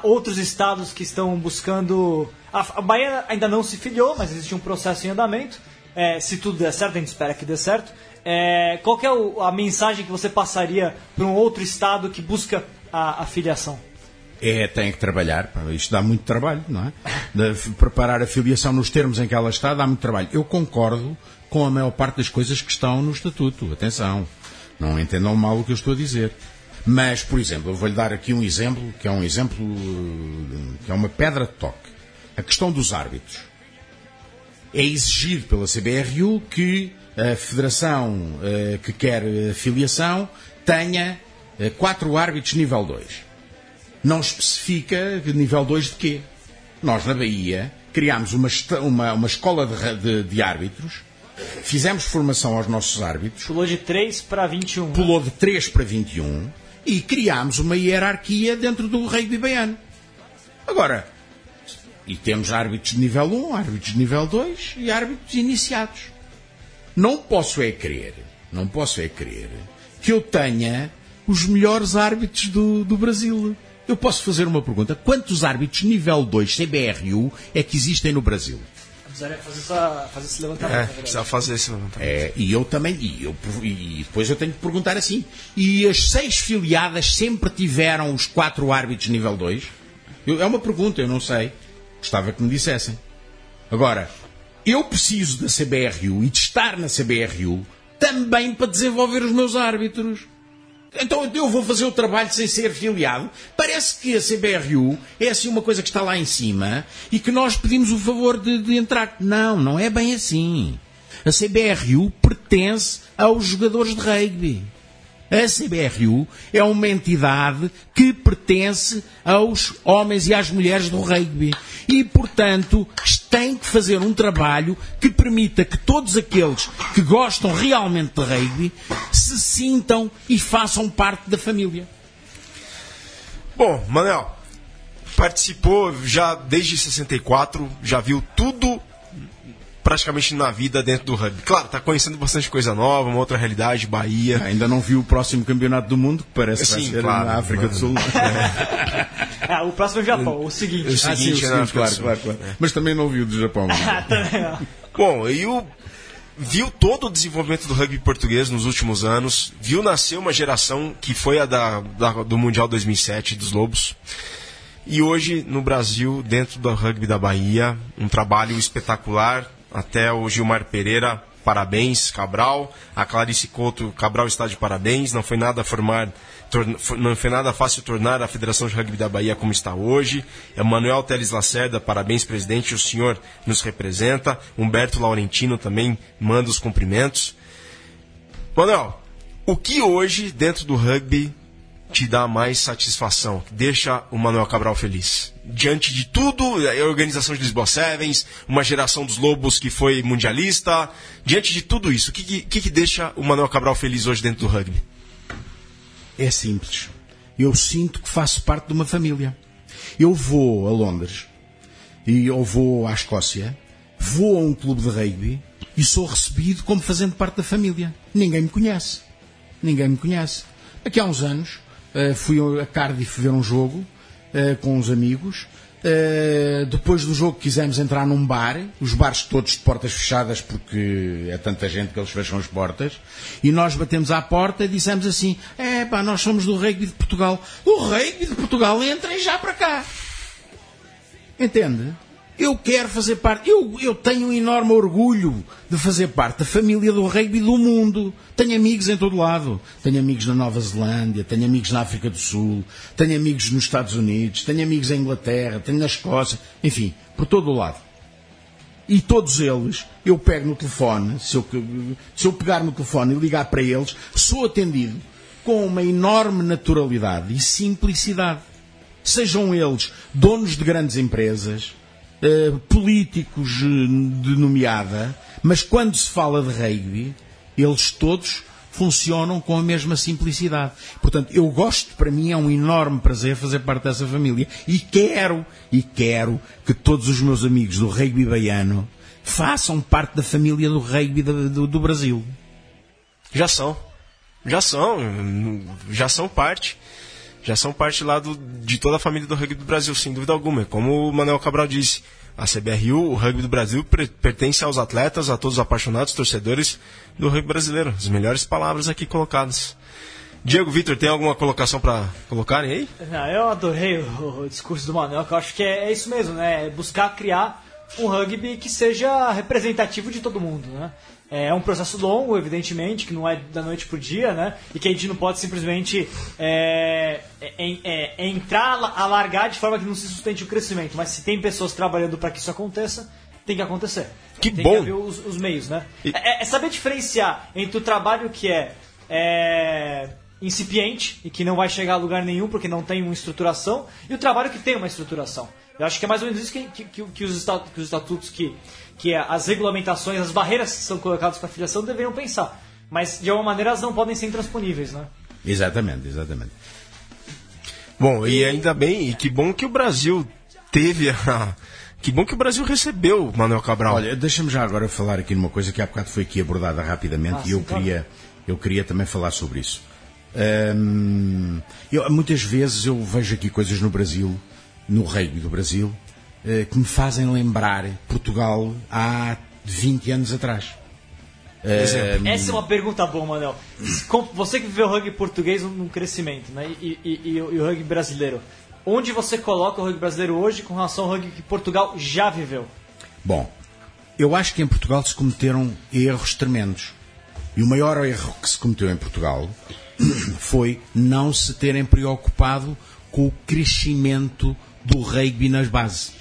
outros estados que estão buscando... A, a Bahia ainda não se filiou, mas existe um processo em andamento, é, se tudo der certo, a gente espera que dê certo, é, qual que é o, a mensagem que você passaria para um outro estado que busca a, a filiação? É, tem que trabalhar, isto dá muito trabalho, não é? De preparar a filiação nos termos em que ela está, dá muito trabalho. Eu concordo com a maior parte das coisas que estão no estatuto, atenção, não entendam mal o que eu estou a dizer. Mas, por exemplo, eu vou-lhe dar aqui um exemplo, que é um exemplo, que é uma pedra de toque. A questão dos árbitros. É exigido pela C B R U que a federação que quer a filiação tenha quatro árbitros nível dois. Não especifica nível dois de quê? Nós, na Bahia, criámos uma, uma, uma escola de, de, de árbitros, fizemos formação aos nossos árbitros... Pulou de três para vinte e um. Pulou de três para vinte e um e criámos uma hierarquia dentro do rugby baiano. Agora, e temos árbitros de nível um, árbitros de nível dois e árbitros iniciados. Não posso é crer, não posso é crer que eu tenha os melhores árbitros do, do Brasil... Eu posso fazer uma pergunta. Quantos árbitros nível dois C B R U é que existem no Brasil? Precisaria fazer, só, fazer esse levantamento. É, precisa fazer esse levantamento. É, e eu também. E, eu, e depois eu tenho que perguntar assim. E as seis filiadas sempre tiveram os quatro árbitros nível dois? Eu, é uma pergunta, eu não sei. Gostava que me dissessem. Agora, eu preciso da C B R U e de estar na C B R U também para desenvolver os meus árbitros. Então eu vou fazer o trabalho sem ser filiado. Parece que a C B R U é assim uma coisa que está lá em cima e que nós pedimos o favor de, de entrar. Não, não é bem assim. A C B R U pertence aos jogadores de rugby. A C B R U é uma entidade que pertence aos homens e às mulheres do rugby. E, portanto, tem que fazer um trabalho que permita que todos aqueles que gostam realmente de rugby se sintam e façam parte da família. Bom, Manuel, participou já desde sessenta e quatro, já viu tudo... praticamente na vida dentro do rugby. Claro, está conhecendo bastante coisa nova, uma outra realidade, Bahia. Ainda não viu o próximo campeonato do mundo, que parece que vai ser na África do Sul. É. É, o próximo é o Japão, o seguinte. O seguinte, ah, sim, o seguinte é claro, claro, claro. É. Mas também não viu do Japão. Bom, e o... viu todo o desenvolvimento do rugby português nos últimos anos, viu nascer uma geração que foi a da, da, do Mundial dois mil e sete, dos Lobos, E hoje, no Brasil, dentro do Rugby da Bahia, um trabalho espetacular. Até o Gilmar Pereira, parabéns, Cabral. A Clarice Couto, Cabral está de parabéns. Não foi nada formar, torna, não foi nada fácil tornar a Federação de Rugby da Bahia como está hoje. É Manuel Teles Lacerda, parabéns, presidente. O senhor nos representa. Humberto Laurentino também manda os cumprimentos. Manuel, o que hoje, dentro do rugby, te dá mais satisfação, que deixa o Manuel Cabral feliz? Diante de tudo, a organização de Lisbon Sevens, uma geração dos Lobos que foi mundialista, diante de tudo isso, o que, que, que deixa o Manuel Cabral feliz hoje dentro do rugby? É simples. Eu sinto que faço parte de uma família. Eu vou a Londres, e eu vou à Escócia, vou a um clube de rugby e sou recebido como fazendo parte da família. Ninguém me conhece. Ninguém me conhece. Aqui há uns anos, Uh, fui a Cardiff ver um jogo uh, com uns amigos. Uh, depois do jogo quisemos entrar num bar, os bares todos de portas fechadas porque é tanta gente que eles fecham as portas, e nós batemos à porta e dissemos assim: é pá, nós somos do rugby de Portugal. O rugby de Portugal, entrem já para cá. Entende? Eu quero fazer parte, eu, eu tenho um enorme orgulho de fazer parte da família do rugby do mundo. Tenho amigos em todo lado. Tenho amigos na Nova Zelândia, tenho amigos na África do Sul, tenho amigos nos Estados Unidos, tenho amigos em Inglaterra, tenho na Escócia, enfim, por todo o lado. E todos eles, eu pego no telefone, se eu, se eu pegar no telefone e ligar para eles, sou atendido com uma enorme naturalidade e simplicidade. Sejam eles donos de grandes empresas, Uh, políticos de nomeada, mas quando se fala de rugby, eles todos funcionam com a mesma simplicidade. Portanto, eu gosto, para mim é um enorme prazer fazer parte dessa família, e quero, e quero que todos os meus amigos do rugby baiano façam parte da família do rugby do, do, do Brasil. Já são, já são, já são parte. Já são parte lá do, de toda a família do rugby do Brasil, sem dúvida alguma. Como o Manuel Cabral disse, a C B R U, o rugby do Brasil, pre- pertence aos atletas, a todos os apaixonados, torcedores do rugby brasileiro. As melhores palavras aqui colocadas. Diego, Vitor, tem alguma colocação para colocarem aí? Não, eu adorei o, o discurso do Manuel, que eu acho que é, é isso mesmo, né? Buscar criar um rugby que seja representativo de todo mundo, né? É um processo longo, evidentemente, que não é da noite pro dia, né? E que a gente não pode simplesmente é, é, é, entrar, alargar de forma que não se sustente o crescimento. Mas se tem pessoas trabalhando para que isso aconteça, tem que acontecer. Que tem bom! Tem que haver os, os meios, né? E... É, é saber diferenciar entre o trabalho que é, é incipiente e que não vai chegar a lugar nenhum porque não tem uma estruturação, e o trabalho que tem uma estruturação. Eu acho que é mais ou menos isso que, que, que, que os estatutos que... que as regulamentações, as barreiras que são colocadas para a filiação deveriam pensar. Mas, de alguma maneira, elas não podem ser intransponíveis, né? Exatamente, exatamente. Bom, e ainda bem, e que bom que o Brasil teve a... Que bom que o Brasil recebeu o Manuel Cabral. Olha, deixa-me já agora falar aqui numa coisa que há bocado foi aqui abordada rapidamente, ah, e sim, eu, claro. queria, eu queria também falar sobre isso. Hum, eu, muitas vezes eu vejo aqui coisas no Brasil, no rugby do Brasil, que me fazem lembrar Portugal há vinte anos atrás. Exemplo. Essa é uma pergunta boa, Manuel. Você que viveu o rugby português num crescimento, né? e, e, e, e o rugby brasileiro, onde você coloca o rugby brasileiro hoje com relação ao rugby que Portugal já viveu? Bom, eu acho que em Portugal se cometeram erros tremendos. E o maior erro que se cometeu em Portugal foi não se terem preocupado com o crescimento do rugby nas bases.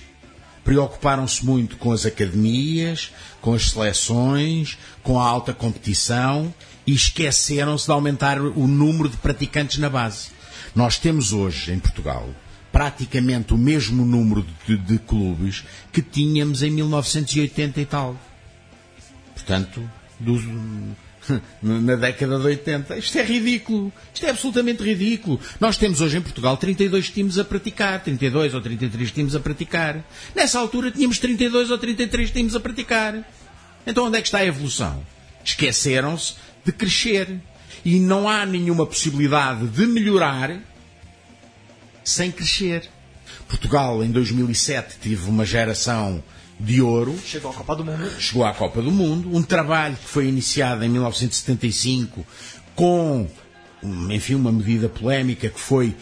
Preocuparam-se muito com as academias, com as seleções, com a alta competição, e esqueceram-se de aumentar o número de praticantes na base. Nós temos hoje, em Portugal, praticamente o mesmo número de, de clubes que tínhamos em mil novecentos e oitenta e tal. Portanto, dos... na década de oitenta. Isto é ridículo. Isto é absolutamente ridículo. Nós temos hoje em Portugal trinta e dois times a praticar. trinta e dois ou trinta e três times a praticar. Nessa altura tínhamos trinta e dois ou trinta e três times a praticar. Então onde é que está a evolução? Esqueceram-se de crescer. E não há nenhuma possibilidade de melhorar sem crescer. Portugal, em dois mil e sete, teve uma geração... de ouro, chegou à Copa do Mundo. Chegou à Copa do Mundo, um trabalho que foi iniciado em mil novecentos e setenta e cinco com enfim, uma medida polémica que foi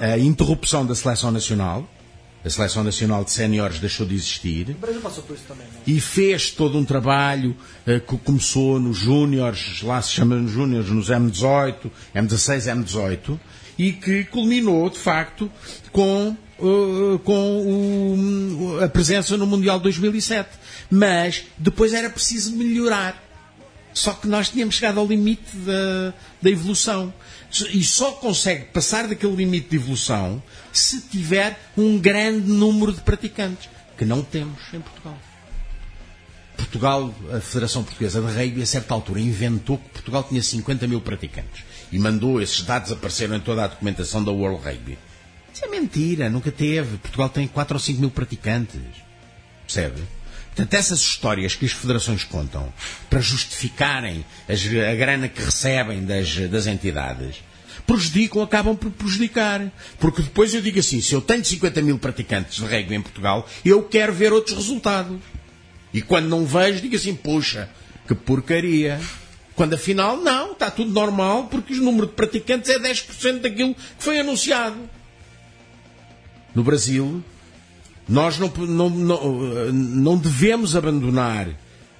a interrupção da seleção nacional. A seleção nacional de séniores deixou de existir. O Brasil passou por isso também, não é? E fez todo um trabalho uh, que começou nos júniores, lá se chama nos júniores, nos M dezoito, M dezasseis, M dezoito, e que culminou, de facto, com, uh, com o, a presença no Mundial dois mil e sete. Mas depois era preciso melhorar. Só que nós tínhamos chegado ao limite da, da evolução. E só consegue passar daquele limite de evolução se tiver um grande número de praticantes, que não temos em Portugal. Portugal, a Federação Portuguesa de Rugby, a certa altura, inventou que Portugal tinha cinquenta mil praticantes e mandou, esses dados apareceram em toda a documentação da World Rugby. Isso é mentira, nunca teve. Portugal tem quatro ou cinco mil praticantes. Percebe? Portanto, essas histórias que as federações contam para justificarem as, a grana que recebem das, das entidades, prejudicam, acabam por prejudicar. Porque depois eu digo assim, se eu tenho cinquenta mil praticantes de rugby em Portugal, eu quero ver outros resultados. E quando não vejo, digo assim, puxa, que porcaria. Quando afinal, não, está tudo normal, porque o número de praticantes é dez por cento daquilo que foi anunciado. No Brasil... Nós não, não, não, não devemos abandonar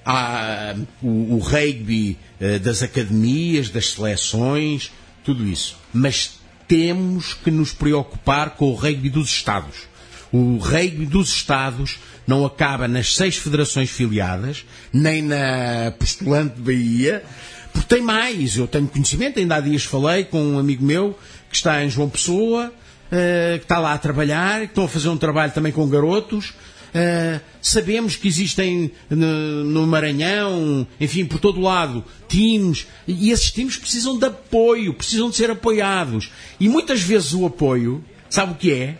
a, o, o rugby das academias, das seleções, tudo isso. Mas temos que nos preocupar com o rugby dos Estados. O rugby dos Estados não acaba nas seis federações filiadas, nem na postulante de Bahia, porque tem mais. Eu tenho conhecimento, ainda há dias falei com um amigo meu que está em João Pessoa, Uh, que está lá a trabalhar, que estão a fazer um trabalho também com garotos. Uh, sabemos que existem no, no Maranhão, enfim, por todo lado, times, e esses times precisam de apoio, precisam de ser apoiados. E muitas vezes o apoio, sabe o que é?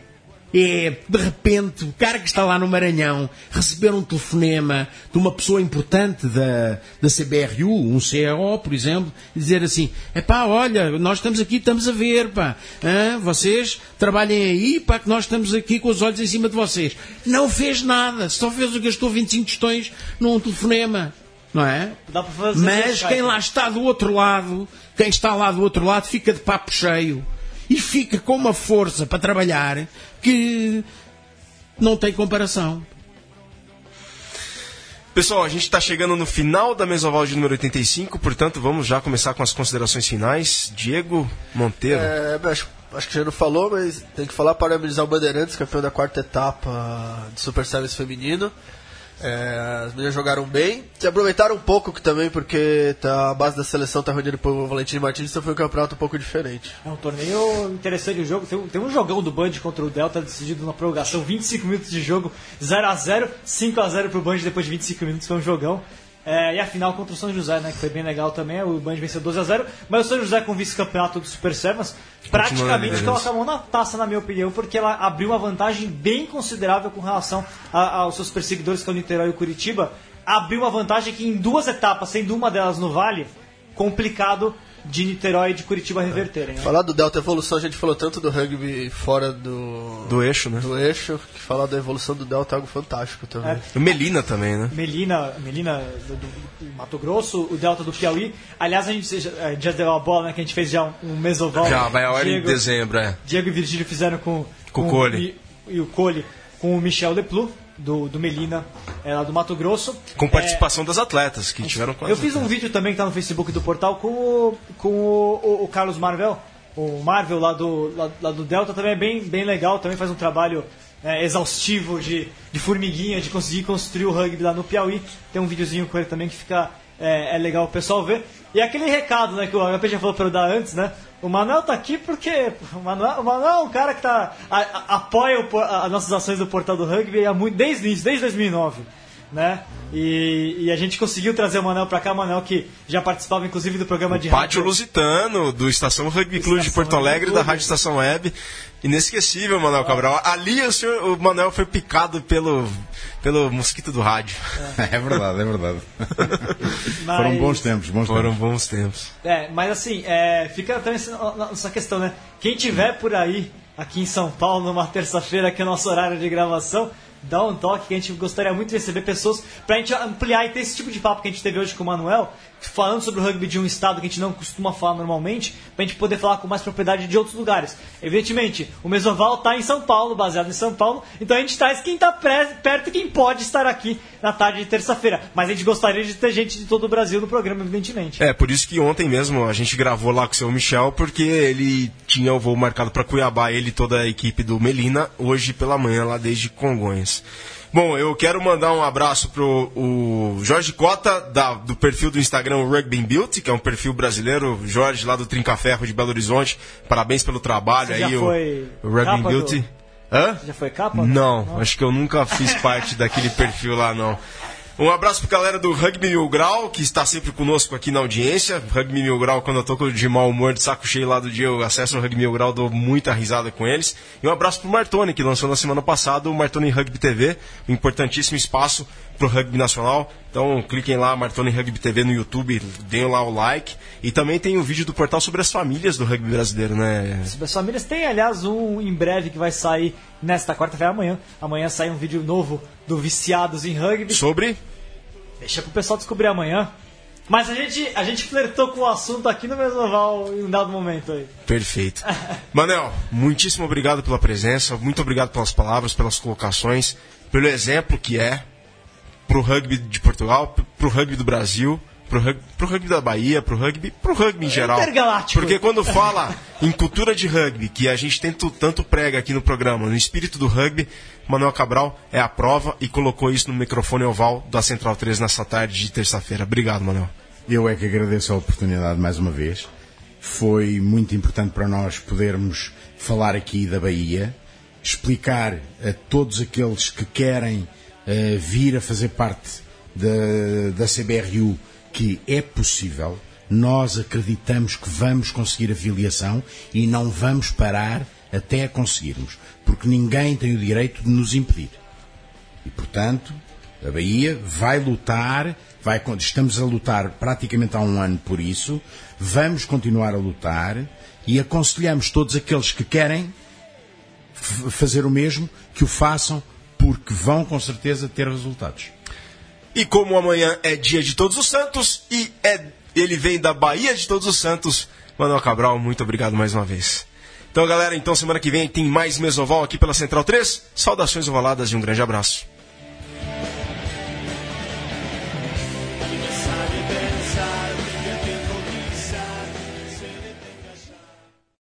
É, de repente, o cara que está lá no Maranhão receber um telefonema de uma pessoa importante da, da C B R U, um C E O, por exemplo, e dizer assim, epá, olha, nós estamos aqui, estamos a ver, pá, ah, vocês trabalhem aí, pá, que nós estamos aqui com os olhos em cima de vocês. Não fez nada, só fez o que gastou vinte e cinco tostões num telefonema, não é? Dá para fazer. Mas quem lá está do outro lado, quem está lá do outro lado fica de papo cheio. E fica com uma força para trabalhar que não tem comparação. Pessoal, a gente está chegando no final da Mesoval de número oitenta e cinco, portanto vamos já começar com as considerações finais. Diego Monteiro. É, acho, acho que já não falou, mas tem que falar, parabenizar o Bandeirantes, campeão da quarta etapa de Super Sevens feminino. É, as meninas jogaram bem, se aproveitaram um pouco também, porque tá, a base da seleção está reunida por Valentino Martins, então foi um campeonato um pouco diferente. É um torneio interessante o jogo, tem, tem um jogão do Band contra o Delta decidido na prorrogação, vinte e cinco minutos de jogo, zero a zero, cinco a zero para o Band depois de vinte e cinco minutos, foi um jogão. É, e a final contra o São José, né, que foi bem legal também, o Band venceu doze a zero, mas o São José com o vice-campeonato do Super Sevens praticamente coloca a mão na taça, na minha opinião, porque ela abriu uma vantagem bem considerável com relação a, aos seus perseguidores, que é o Niterói e o Curitiba. Abriu uma vantagem que em duas etapas, sendo uma delas no Vale, complicado de Niterói e de Curitiba reverterem. É. Né? Falar do Delta Evolução, a gente falou tanto do rugby fora do... Do eixo, né? Do eixo, que falar da evolução do Delta é algo fantástico também. É. O Melina também, né? Melina, Melina do, do Mato Grosso, o Delta do Piauí. Aliás, a gente, a gente já deu uma bola, né? Que a gente fez já um, um mesoval. Já, vai a hora em dezembro, é. Diego e Virgílio fizeram com, com, com o Cole. E, e o Cole com o Michel Leplu. Do, do Melina, é, lá do Mato Grosso. Com participação é, das atletas que tiveram quase. Eu fiz um vídeo também que está no Facebook do Portal com o, com o, o, o Carlos Marvel, o Marvel lá do, lá, lá do Delta, também é bem, bem legal, também faz um trabalho é, exaustivo de, de formiguinha, de conseguir construir o rugby lá no Piauí. Tem um videozinho com ele também que fica é, é legal o pessoal ver. E aquele recado, né, que o H P já falou para eu dar antes, né? O Manuel tá aqui porque o Manuel, o Manuel é um cara que tá, a, a, apoia o, a, as nossas ações do Portal do Rugby há muito, desde isso, desde dois mil e nove, né? E, e a gente conseguiu trazer o Manuel pra cá, o Manuel que já participava inclusive do programa o de Pátio Rádio Lusitano, do Estação Rugby Clube de Porto Alegre, da Rádio Estação Web. Inesquecível, Manuel Cabral. Ali o, senhor, o Manuel foi picado pelo, pelo mosquito do rádio. É, é verdade, é verdade. Mas... Foram bons tempos. Bons Foram tempos. bons tempos. É, mas assim, é, fica também essa questão, né? Quem tiver por aí, aqui em São Paulo, numa terça-feira, que é o nosso horário de gravação, dá um toque, que a gente gostaria muito de receber pessoas pra gente ampliar e ter esse tipo de papo que a gente teve hoje com o Manuel, falando sobre o rugby de um estado que a gente não costuma falar normalmente, pra gente poder falar com mais propriedade de outros lugares. Evidentemente, o Mesoval tá em São Paulo, baseado em São Paulo, então a gente traz quem tá perto e quem pode estar aqui na tarde de terça-feira. Mas a gente gostaria de ter gente de todo o Brasil no programa, evidentemente. É, por isso que ontem mesmo a gente gravou lá com o seu Michel, porque ele tinha o voo marcado pra Cuiabá, ele e toda a equipe do Melina, hoje pela manhã lá desde Congonhas. Bom, eu quero mandar um abraço pro o Jorge Cota, da, do perfil do Instagram Rugby Beauty, que é um perfil brasileiro. Jorge, lá do Trincaferro de Belo Horizonte, parabéns pelo trabalho. Você aí, já o, foi o Rugby Beauty. Do... Hã? Você já foi capa? Não, não, acho que eu nunca fiz parte daquele perfil lá, não. Um abraço pra galera do Rugby Mil Grau, que está sempre conosco aqui na audiência. Rugby Mil Grau, quando eu tô de mau humor, de saco cheio lá do dia, eu acesso o Rugby Mil Grau, dou muita risada com eles. E um abraço pro Martoni, que lançou na semana passada o Martoni Rugby T V, um importantíssimo espaço pro rugby nacional. Então cliquem lá, Martoni Rugby T V no YouTube, deem lá o like. E também tem um vídeo do portal sobre as famílias do rugby brasileiro, né? Sobre as famílias, tem aliás um em breve que vai sair nesta quarta-feira, amanhã. Amanhã sai um vídeo novo do Viciados em Rugby. Sobre? Deixa pro pessoal descobrir amanhã. Mas a gente, a gente flertou com o assunto aqui no Mesoval em um dado momento aí. Perfeito. Manuel, muitíssimo obrigado pela presença, muito obrigado pelas palavras, pelas colocações, pelo exemplo que é pro rugby de Portugal, pro rugby do Brasil, pro rugby, pro rugby da Bahia, pro rugby, pro rugby em geral. Intergaláctico. Porque quando fala em cultura de rugby, que a gente tanto, tanto prega aqui no programa, no espírito do rugby, Manuel Cabral é a prova e colocou isso no microfone oval da Central três nessa tarde de terça-feira. Obrigado, Manuel. Eu é que agradeço a oportunidade mais uma vez. Foi muito importante para nós podermos falar aqui da Bahia, explicar a todos aqueles que querem uh, vir a fazer parte da, da C B R U que é possível. Nós acreditamos que vamos conseguir a filiação e não vamos parar até a conseguirmos, porque ninguém tem o direito de nos impedir. E, portanto, a Bahia vai lutar, vai, estamos a lutar praticamente há um ano por isso, vamos continuar a lutar e aconselhamos todos aqueles que querem f- fazer o mesmo, que o façam, porque vão com certeza ter resultados. E como amanhã é dia de Todos os Santos e é, ele vem da Bahia de Todos os Santos, Manuel Cabral, muito obrigado mais uma vez. Então galera, então semana que vem tem mais Mesoval aqui pela Central três. Saudações ovaladas e um grande abraço.